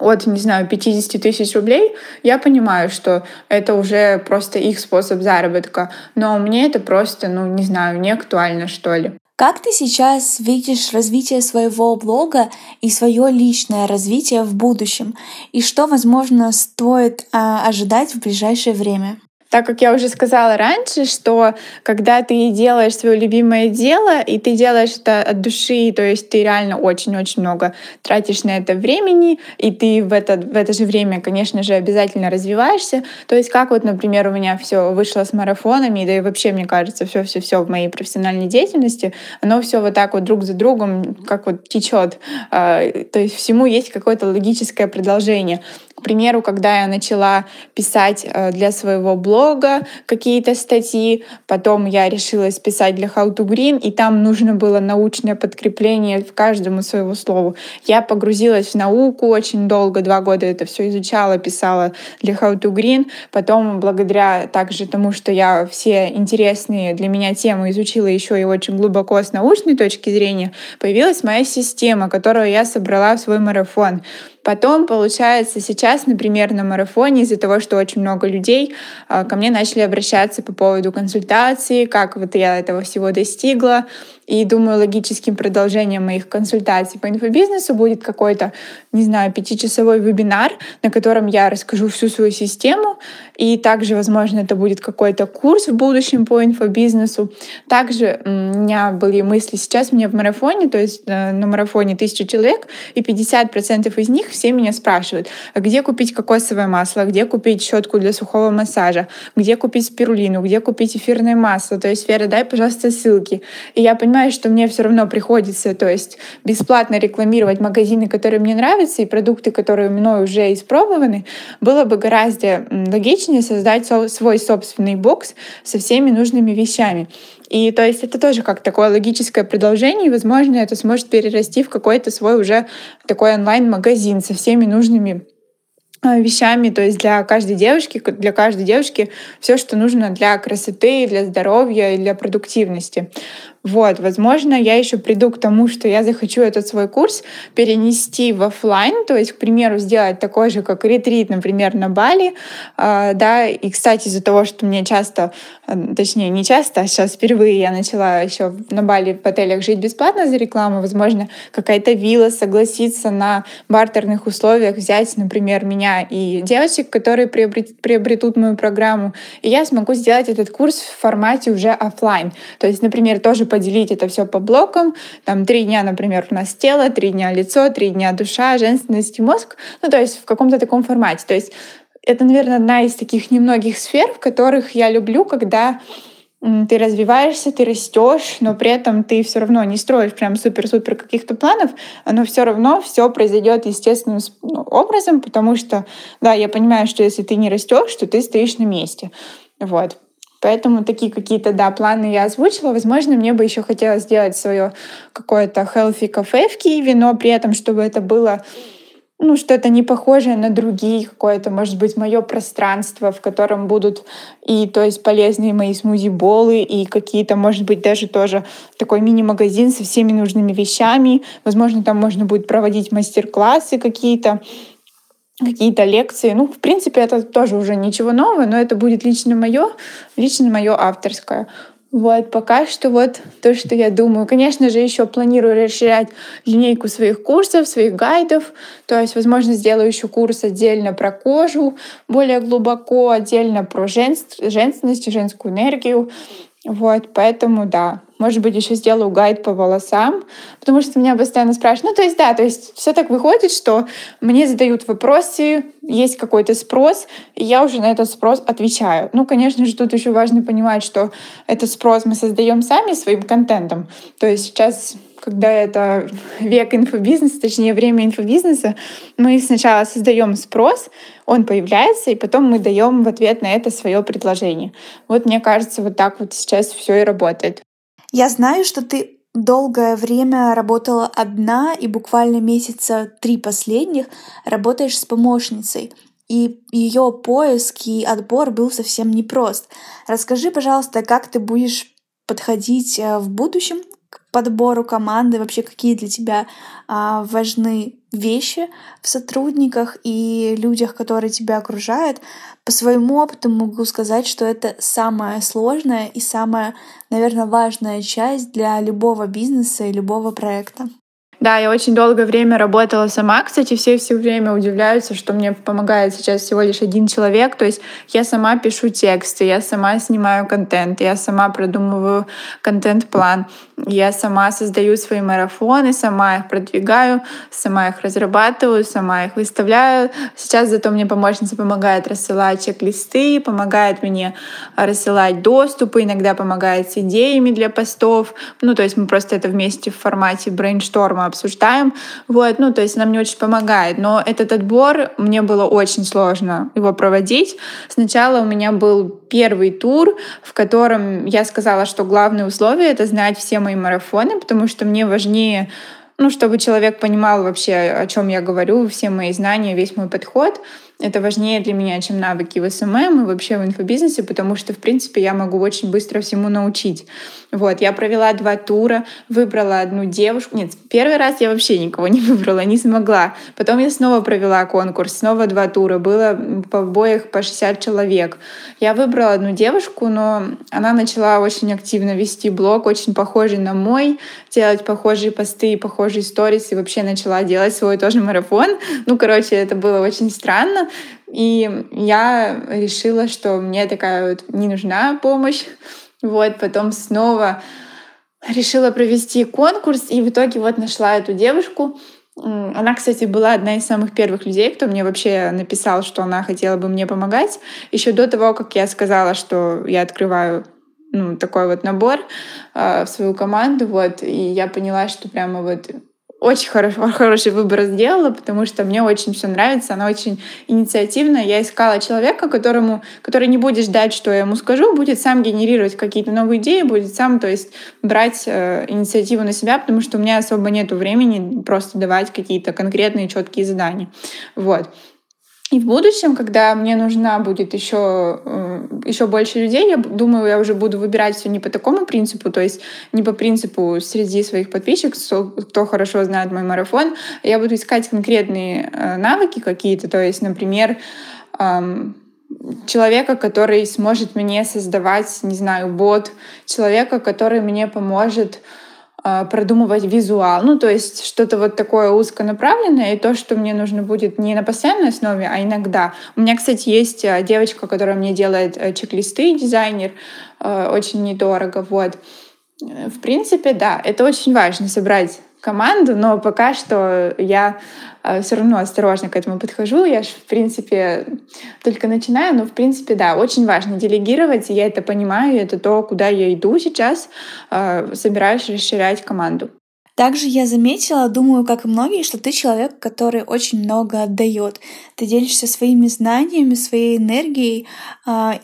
от, не знаю, пятьдесят тысяч рублей, я понимаю, что это уже просто их способ заработка. Но мне это просто, ну, не знаю, не актуально, что ли. Как ты сейчас видишь развитие своего блога и свое личное развитие в будущем? И что, возможно, стоит а, ожидать в ближайшее время? Так как я уже сказала раньше, что когда ты делаешь свое любимое дело, и ты делаешь это от души, то есть ты реально очень-очень много тратишь на это времени, и ты в это, в это же время, конечно же, обязательно развиваешься. То есть как вот, например, у меня все вышло с марафонами, да и вообще, мне кажется, все-все-все в моей профессиональной деятельности, оно все вот так вот друг за другом как вот течет. То есть всему есть какое-то логическое продолжение. К примеру, когда я начала писать для своего блога какие-то статьи, потом я решилась писать для How to Green, и там нужно было научное подкрепление к каждому своему слову. Я погрузилась в науку очень долго, два года это все изучала, писала для How to Green. Потом, благодаря также тому, что я все интересные для меня темы изучила еще и очень глубоко с научной точки зрения, появилась моя система, которую я собрала в свой марафон. Потом, получается, сейчас, например, на марафоне из-за того, что очень много людей ко мне начали обращаться по поводу консультаций, как вот я этого всего достигла. И, думаю, логическим продолжением моих консультаций по инфобизнесу будет какой-то, не знаю, пятичасовой вебинар, на котором я расскажу всю свою систему. И также, возможно, это будет какой-то курс в будущем по инфобизнесу. Также у меня были мысли, сейчас у меня в марафоне, то есть на марафоне тысяча человек, и пятьдесят процентов из них все меня спрашивают, а где купить кокосовое масло, где купить щетку для сухого массажа, где купить спирулину, где купить эфирное масло. То есть, Вера, дай, пожалуйста, ссылки. И я понимаю, что мне все равно приходится, то есть бесплатно рекламировать магазины, которые мне нравятся, и продукты, которые мной уже испробованы. Было бы гораздо логичнее создать свой собственный бокс со всеми нужными вещами. И то есть это тоже как такое логическое продолжение, и, возможно, это сможет перерасти в какой-то свой уже такой онлайн-магазин со всеми нужными вещами, то есть для каждой девушки, для каждой девушки все, что нужно для красоты, для здоровья и для продуктивности. Вот, возможно, я еще приду к тому, что я захочу этот свой курс перенести в офлайн, то есть, к примеру, сделать такой же, как ретрит, например, на Бали, да, и, кстати, из-за того, что мне часто, точнее, не часто, а сейчас впервые я начала еще на Бали в отелях жить бесплатно за рекламу, возможно, какая-то вилла согласится на бартерных условиях взять, например, меня и девочек, которые приобретут мою программу, и я смогу сделать этот курс в формате уже офлайн, то есть, например, тоже по поделить это все по блокам. Там три дня, например, у нас тело, три дня лицо, три дня душа, женственность и мозг. Ну, то есть в каком-то таком формате. То есть это, наверное, одна из таких немногих сфер, в которых я люблю, когда ты развиваешься, ты растешь, но при этом ты все равно не строишь прям супер-супер каких-то планов, но все равно все произойдет естественным образом, потому что, да, я понимаю, что если ты не растешь, то ты стоишь на месте. Вот. Поэтому такие какие-то, да, планы я озвучила. Возможно, мне бы еще хотелось сделать свое какое-то healthy кафе в Киеве, но при этом, чтобы это было, ну, что-то не похожее на другие, какое-то, может быть, мое пространство, в котором будут и, то есть, полезные мои смузи-болы, и какие-то, может быть, даже тоже такой мини-магазин со всеми нужными вещами. Возможно, там можно будет проводить мастер-классы какие-то, какие-то лекции. Ну, в принципе, это тоже уже ничего нового, но это будет лично мое, лично мое авторское. Вот, пока что вот то, что я думаю. Конечно же, еще планирую расширять линейку своих курсов, своих гайдов. То есть, возможно, сделаю еще курс отдельно про кожу, более глубоко, отдельно про женств, женственность и женскую энергию. Вот, поэтому, да. Может быть, еще сделаю гайд по волосам, потому что меня постоянно спрашивают. Ну, то есть, да, то есть все так выходит, что мне задают вопросы, есть какой-то спрос, и я уже на этот спрос отвечаю. Ну, конечно же, тут еще важно понимать, что этот спрос мы создаем сами своим контентом. То есть сейчас, когда это век инфобизнеса, точнее, время инфобизнеса, мы сначала создаем спрос, он появляется, и потом мы даем в ответ на это свое предложение. Вот, мне кажется, вот так вот сейчас все и работает. Я знаю, что ты долгое время работала одна и буквально месяца три последних работаешь с помощницей, и ее поиск и отбор был совсем непрост. Расскажи, пожалуйста, как ты будешь подходить в будущем к подбору команды, вообще какие для тебя важны вещи в сотрудниках и людях, которые тебя окружают. По своему опыту могу сказать, что это самая сложная и самая, наверное, важная часть для любого бизнеса и любого проекта. Да, я очень долгое время работала сама. Кстати, все все время удивляются, что мне помогает сейчас всего лишь один человек. То есть я сама пишу тексты, я сама снимаю контент, я сама продумываю контент-план, я сама создаю свои марафоны, сама их продвигаю, сама их разрабатываю, сама их выставляю. Сейчас зато мне помощница помогает рассылать чек-листы, помогает мне рассылать доступы, иногда помогает с идеями для постов. Ну, то есть мы просто это вместе в формате брейншторма обсуждаем, вот, ну, то есть она мне очень помогает, но этот отбор мне было очень сложно его проводить. Сначала у меня был первый тур, в котором я сказала, что главное условие — это знать все мои марафоны, потому что мне важнее, ну, чтобы человек понимал вообще, о чем я говорю, все мои знания, весь мой подход. Это важнее для меня, чем навыки в эс эм эм и вообще в инфобизнесе, потому что, в принципе, я могу очень быстро всему научить. Вот, я провела два тура, выбрала одну девушку. Нет, первый раз я вообще никого не выбрала, не смогла. Потом я снова провела конкурс, снова два тура. Было по обоих по шестьдесят человек. Я выбрала одну девушку, но она начала очень активно вести блог, очень похожий на мой, делать похожие посты, похожие сторис, и вообще начала делать свой тоже марафон. Ну, короче, это было очень странно. И я решила, что мне такая вот не нужна помощь. Вот, потом снова решила провести конкурс, и в итоге вот нашла эту девушку. Она, кстати, была одна из самых первых людей, кто мне вообще написал, что она хотела бы мне помогать. Еще до того, как я сказала, что я открываю, ну, такой вот набор э, в свою команду. Вот, и я поняла, что прямо вот... Очень хороший, хороший выбор сделала, потому что мне очень все нравится, она очень инициативная. Я искала человека, которому, который не будет ждать, что я ему скажу, будет сам генерировать какие-то новые идеи, будет сам, то есть, брать э, инициативу на себя, потому что у меня особо нет времени просто давать какие-то конкретные четкие задания. Вот. И в будущем, когда мне нужна будет еще, еще больше людей, я думаю, я уже буду выбирать все не по такому принципу, то есть не по принципу среди своих подписчиков, кто хорошо знает мой марафон, я буду искать конкретные навыки какие-то, то есть, например, человека, который сможет мне создавать, не знаю, бот, человека, который мне поможет продумывать визуал. Ну, то есть что-то вот такое узконаправленное, и то, что мне нужно будет не на постоянной основе, а иногда. У меня, кстати, есть девочка, которая мне делает чек-листы, дизайнер, очень недорого. Вот. В принципе, да, это очень важно — собрать команду, но пока что я все равно осторожно к этому подхожу. Я же, в принципе, только начинаю, но, в принципе, да, очень важно делегировать, и я это понимаю, это то, куда я иду сейчас, собираюсь расширять команду. Также я заметила, думаю, как и многие, что ты человек, который очень много отдает. Ты делишься своими знаниями, своей энергией,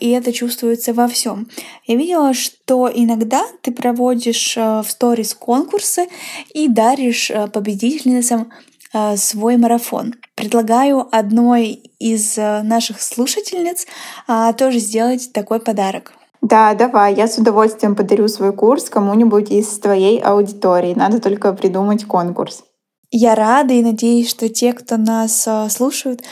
и это чувствуется во всем. Я видела, что иногда ты проводишь в сторис конкурсы и даришь победительницам свой марафон. Предлагаю одной из наших слушательниц тоже сделать такой подарок. Да, давай, я с удовольствием подарю свой курс кому-нибудь из твоей аудитории. Надо только придумать конкурс. Я рада и надеюсь, что те, кто нас слушают,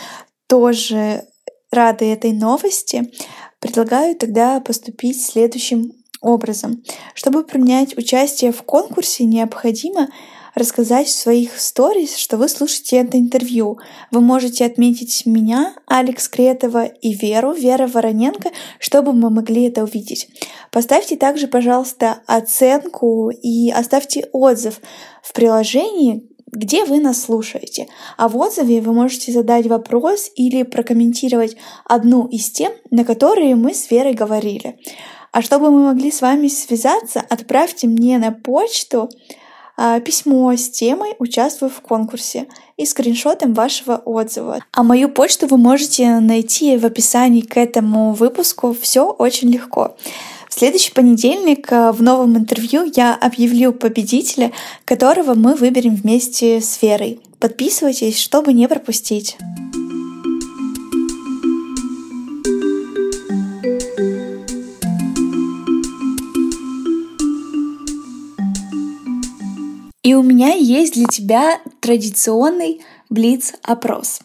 тоже рады этой новости. Предлагаю тогда поступить следующим образом. Чтобы принять участие в конкурсе, необходимо рассказать в своих сторис, что вы слушаете это интервью. Вы можете отметить меня, Алекс Кретова, и Веру, Вера Вороненко, чтобы мы могли это увидеть. Поставьте также, пожалуйста, оценку и оставьте отзыв в приложении, где вы нас слушаете. А в отзыве вы можете задать вопрос или прокомментировать одну из тем, на которые мы с Верой говорили. А чтобы мы могли с вами связаться, отправьте мне на почту письмо с темой «Участвуй в конкурсе» и скриншотом вашего отзыва. А мою почту вы можете найти в описании к этому выпуску. Все очень легко. В следующий понедельник в новом интервью я объявлю победителя, которого мы выберем вместе с Верой. Подписывайтесь, чтобы не пропустить. И у меня есть для тебя традиционный блиц-опрос.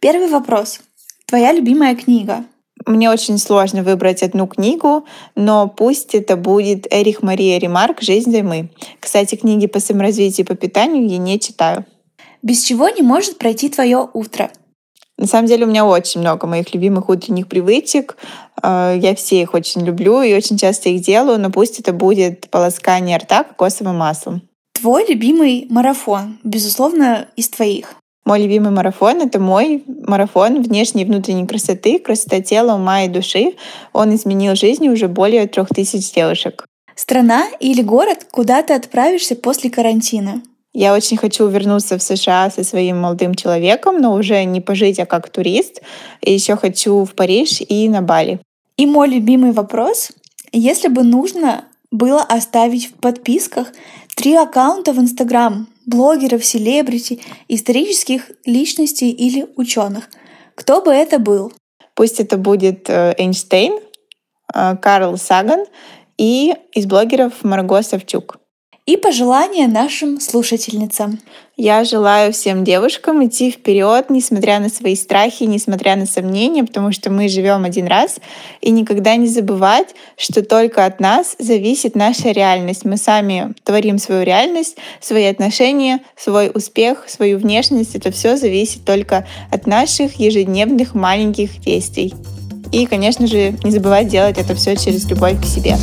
Первый вопрос. Твоя любимая книга? Мне очень сложно выбрать одну книгу, но пусть это будет Эрих Мария Ремарк «Жизнь займы». Кстати, книги по саморазвитию и по питанию я не читаю. Без чего не может пройти твое утро? На самом деле у меня очень много моих любимых утренних привычек. Я все их очень люблю и очень часто их делаю, но пусть это будет полоскание рта кокосовым маслом. Твой любимый марафон, безусловно, из твоих. Мой любимый марафон — это мой марафон внешней и внутренней красоты, красота тела, ума и души. Он изменил жизни уже более трех тысяч девушек. Страна или город, куда ты отправишься после карантина? Я очень хочу вернуться в США со своим молодым человеком, но уже не пожить, а как турист. И еще хочу в Париж и на Бали. И мой любимый вопрос. Если бы нужно было оставить в подписках три аккаунта в Instagram блогеров, селебрити, исторических личностей или ученых. Кто бы это был? Пусть это будет Эйнштейн, Карл Саган и из блогеров Марго Савчук. И пожелания нашим слушательницам. Я желаю всем девушкам идти вперед, несмотря на свои страхи, несмотря на сомнения, потому что мы живем один раз, и никогда не забывать, что только от нас зависит наша реальность. Мы сами творим свою реальность, свои отношения, свой успех, свою внешность. Это все зависит только от наших ежедневных маленьких действий. И, конечно же, не забывать делать это все через любовь к себе.